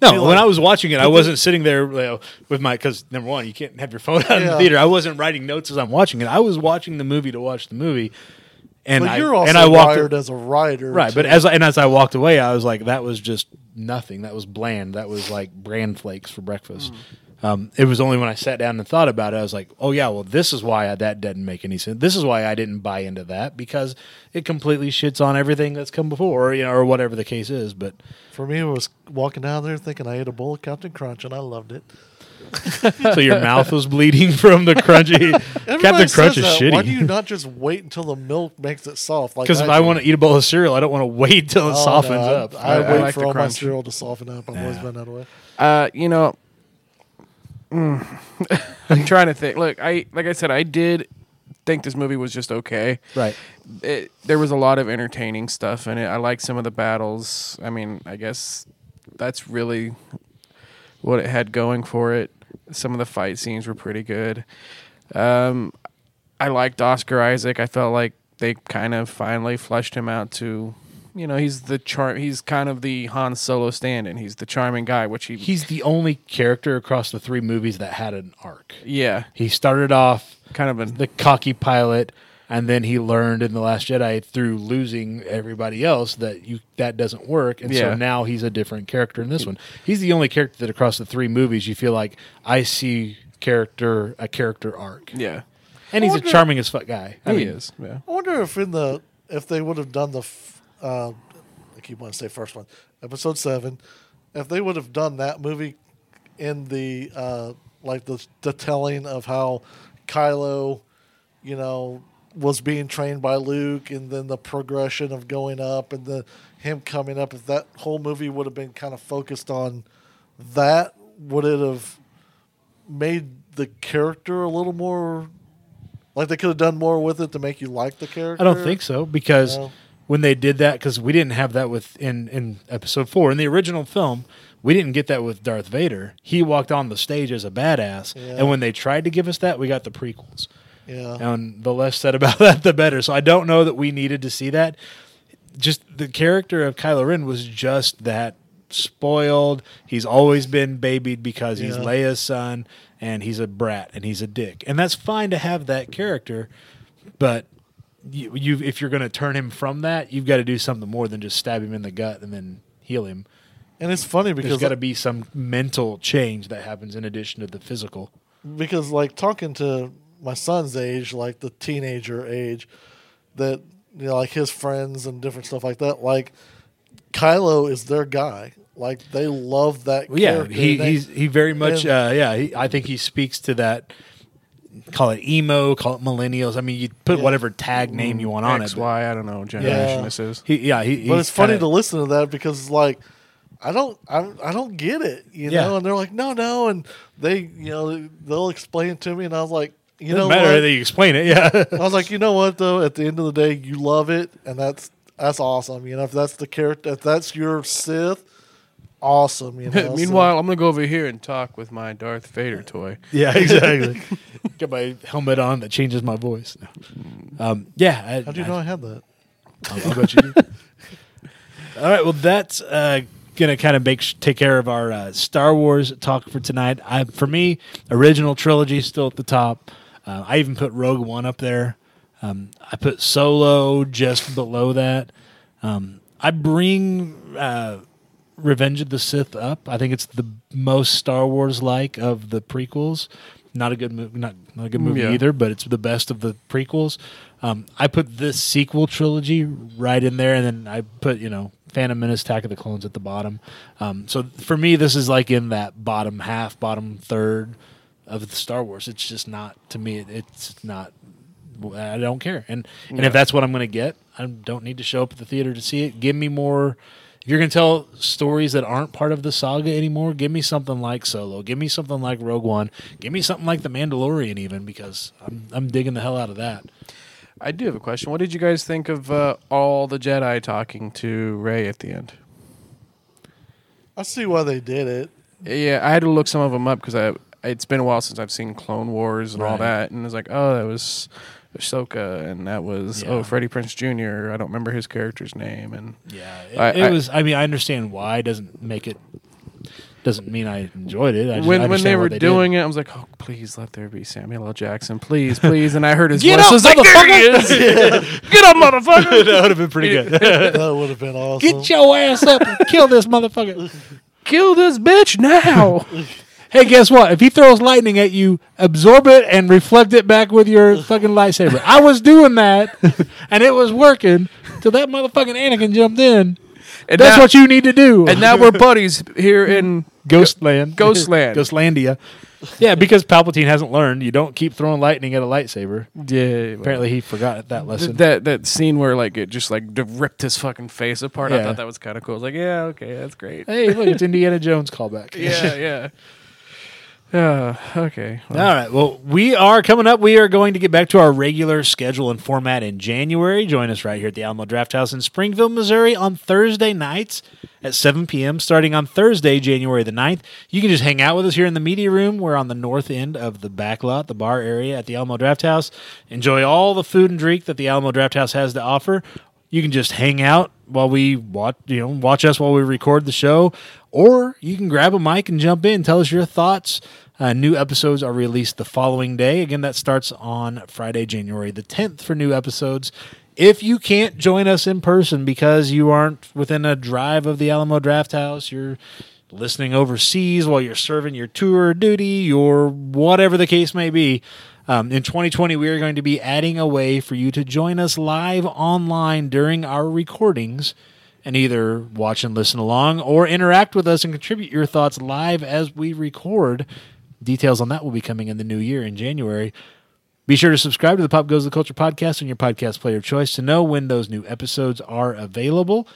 No, when like, I was watching it, I wasn't sitting there you know, with my, because number one, you can't have your phone out yeah. in the theater. I wasn't writing notes as I'm watching it. I was watching the movie to watch the movie. And but I, you're also and I walked, wired as a writer. Right, too. But as and as I walked away, I was like, that was just nothing. That was bland. That was like bran flakes for breakfast. Mm. Um, it was only when I sat down and thought about it, I was like, oh yeah, well, this is why I, that didn't make any sense. This is why I didn't buy into that, because it completely shits on everything that's come before, or, you know, or whatever the case is. But for me, it was walking down there thinking I ate a bowl of Captain Crunch, and I loved it. So your mouth was bleeding from the crunchy. Captain Crunch is that. Shitty. Why do you not just wait until the milk makes it soft? Because like if I, I want to eat a bowl of cereal, I don't want to wait till it oh, softens no, up. I, I, I wait I like for all crunch. my cereal to soften up. I've yeah. always been that way. Uh, you know, mm. I'm trying to think. Look, I like I said, I did think this movie was just okay. Right. It, there was a lot of entertaining stuff in it. I liked some of the battles. I mean, I guess that's really what it had going for it. Some of the fight scenes were pretty good. Um, I liked Oscar Isaac. I felt like they kind of finally fleshed him out to, you know, he's the charm. He's kind of the Han Solo stand-in. He's the charming guy, which he he's the only character across the three movies that had an arc. Yeah, he started off kind of a, the cocky pilot, and then he learned in The Last Jedi through losing everybody else that you that doesn't work, and yeah. so now he's a different character in this one. He's the only character that across the three movies you feel like I see character a character arc. Yeah, and I he's wonder, a charming as fuck guy. I he mean, is. Yeah. I wonder if in the if they would have done the f- uh, I keep wanting to say first one, episode seven, if they would have done that movie in the uh, like the the telling of how Kylo, you know, was being trained by Luke, and then the progression of going up and the him coming up. If that whole movie would have been kind of focused on that, would it have made the character a little more, like they could have done more with it to make you like the character? I don't think so, because you know? when they did that, because we didn't have that with in, in episode four. In the original film, we didn't get that with Darth Vader. He walked on the stage as a badass, yeah. and when they tried to give us that, we got the prequels. Yeah, and the less said about that, the better. So I don't know that we needed to see that. Just the character of Kylo Ren was just that spoiled. He's always been babied because yeah. he's Leia's son, and he's a brat, and he's a dick. And that's fine to have that character, but you, you if you're going to turn him from that, you've got to do something more than just stab him in the gut and then heal him. And it's funny because there's got to be some mental change that happens in addition to the physical. Because like talking to my son's age, like the teenager age, that, you know, like his friends and different stuff like that, like Kylo is their guy. Like they love that well, character. Yeah, he they, he's, he very much, and, uh, yeah, he, I think he speaks to that, call it emo, call it millennials. I mean, you put yeah. whatever tag name you want on X, it. Why I don't know what generation yeah. this is. He, yeah, he, but it's funny kinda, to listen to that because like, I don't, I, I don't get it, you yeah. know? And they're like, no, no. And they, you know, they'll explain it to me. And I was like, You know, matter that you explain it, yeah. I was like, you know what, though, at the end of the day, you love it, and that's that's awesome. You know, if that's the character, if that's your Sith, awesome. You know. Meanwhile, so. I'm gonna go over here and talk with my Darth Vader toy. Yeah, exactly. Get my helmet on that changes my voice. No. Um, yeah. I, How do you I, know I had that? I'll bet you do. All right. Well, that's uh, gonna kind of make take care of our uh, Star Wars talk for tonight. I, for me, original trilogy still at the top. Uh, I even put Rogue One up there. Um, I put Solo just below that. Um, I bring uh, Revenge of the Sith up. I think it's the most Star Wars-like of the prequels. Not a good movie, not, not a good movie yeah. either, but it's the best of the prequels. Um, I put this sequel trilogy right in there, and then I put, you know, Phantom Menace, Attack of the Clones at the bottom. Um, so for me, this is like in that bottom half, bottom third of the Star Wars. It's just not, to me, it, it's not, I don't care. And yeah. and if that's what I'm going to get, I don't need to show up at the theater to see it. Give me more, if you're going to tell stories that aren't part of the saga anymore, give me something like Solo. Give me something like Rogue One. Give me something like The Mandalorian even, because I'm I'm digging the hell out of that. I do have a question. What did you guys think of uh, all the Jedi talking to Rey at the end? I see why they did it. Yeah, I had to look some of them up because I it's been a while since I've seen Clone Wars and right. all that, and it's like, oh, that was Ahsoka, and that was yeah. oh, Freddie Prinze Junior I don't remember his character's name, and yeah, it, I, it I, was. I mean, I understand why it doesn't make it. Doesn't mean I enjoyed it. I just, when I when they were they doing did. it, I was like, oh, please let there be Samuel L. Jackson, please, please. And I heard his Get voice. Up, I was like, there he is. Get up, motherfucker. That would have been pretty good. That would have been awesome. Get your ass up and kill this motherfucker. Kill this bitch now. Hey, guess what? If he throws lightning at you, absorb it and reflect it back with your fucking lightsaber. I was doing that, and it was working till that motherfucking Anakin jumped in. And that's now, what you need to do. And now we're buddies here in Ghostland. Ghostland. Ghostlandia. Yeah, because Palpatine hasn't learned. You don't keep throwing lightning at a lightsaber. Yeah. Apparently well, he forgot that lesson. Th- that that scene where like it just like ripped his fucking face apart. Yeah. I thought that was kind of cool. I was like, yeah, okay, that's great. Hey, look, it's Indiana Jones callback. Yeah, yeah. Uh, okay. Well. All right. Well, we are coming up. We are going to get back to our regular schedule and format in January. Join us right here at the Alamo Drafthouse in Springfield, Missouri on Thursday nights at seven p.m. starting on Thursday, January the ninth. You can just hang out with us here in the media room. We're on the north end of the back lot, the bar area at the Alamo Drafthouse. Enjoy all the food and drink that the Alamo Drafthouse has to offer. You can just hang out while we watch, you know, watch us while we record the show, or you can grab a mic and jump in. Tell us your thoughts. Uh, new episodes are released the following day. Again, that starts on Friday, January the tenth for new episodes. If you can't join us in person because you aren't within a drive of the Alamo Drafthouse, you're listening overseas while you're serving your tour or duty, your whatever the case may be, Um, in twenty twenty, we are going to be adding a way for you to join us live online during our recordings and either watch and listen along or interact with us and contribute your thoughts live as we record. Details on that will be coming in the new year in January. Be sure to subscribe to the Pop Goes the Culture podcast on your podcast player of choice to know when those new episodes are available.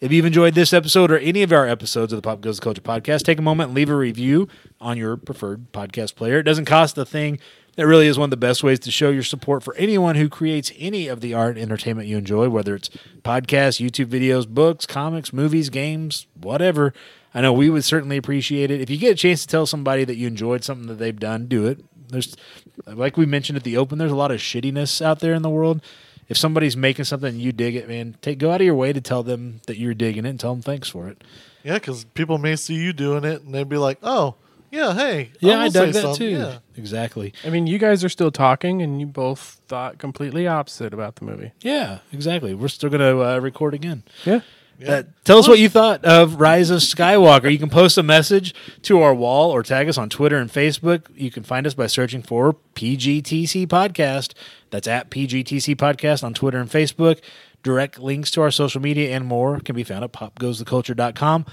If you've enjoyed this episode or any of our episodes of the Pop Goes the Culture podcast, take a moment and leave a review on your preferred podcast player. It doesn't cost a thing. That really is one of the best ways to show your support for anyone who creates any of the art and entertainment you enjoy, whether it's podcasts, YouTube videos, books, comics, movies, games, whatever. I know we would certainly appreciate it. If you get a chance to tell somebody that you enjoyed something that they've done, do it. There's, like we mentioned at the open, there's a lot of shittiness out there in the world. If somebody's making something and you dig it, man, take go out of your way to tell them that you're digging it and tell them thanks for it. Yeah, because people may see you doing it and they'd be like, oh, yeah, hey. Yeah, I, I dug that something. too. Yeah. Exactly. I mean, you guys are still talking, and you both thought completely opposite about the movie. Yeah, exactly. We're still going to uh, record again. Yeah. yeah. Uh, tell us what you thought of Rise of Skywalker. You can post a message to our wall or tag us on Twitter and Facebook. You can find us by searching for P G T C Podcast. That's at P G T C Podcast on Twitter and Facebook. Direct links to our social media and more can be found at pop goes the culture dot com.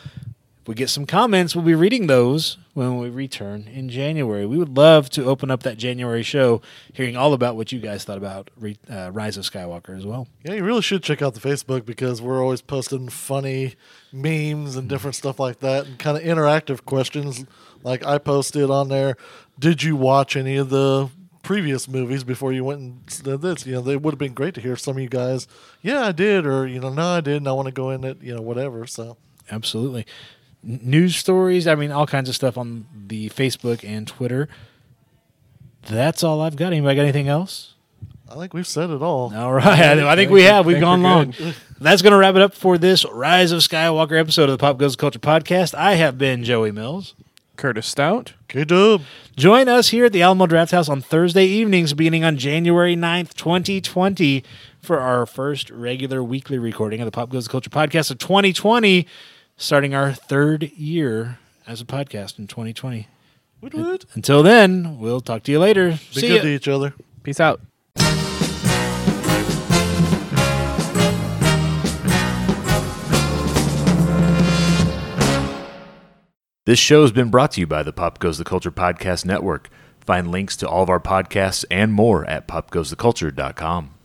We get some comments. We'll be reading those when we return in January. We would love to open up that January show, hearing all about what you guys thought about uh, Rise of Skywalker as well. Yeah, you really should check out the Facebook because we're always posting funny memes and different stuff like that and kind of interactive questions. Like I posted on there, did you watch any of the previous movies before you went and did this? You know, they would have been great to hear some of you guys, yeah, I did, or, you know, no, I didn't. I want to go in it, you know, whatever. So absolutely. News stories, I mean, all kinds of stuff on the Facebook and Twitter. That's all I've got. Anybody got anything else? I think we've said it all. All right. I think we have. We've gone long. That's going to wrap it up for this Rise of Skywalker episode of the Pop Goes the Culture podcast. I have been Joey Mills. Curtis Stout. K-Dub. Join us here at the Alamo Drafthouse on Thursday evenings beginning on January ninth, twenty twenty, for our first regular weekly recording of the Pop Goes the Culture podcast of twenty twenty. Starting our third year as a podcast in twenty twenty. Wood, wood. Until then, we'll talk to you later. Be See good ya. to each other. Peace out. This show has been brought to you by the Pop Goes the Culture Podcast Network. Find links to all of our podcasts and more at pop goes the culture dot com.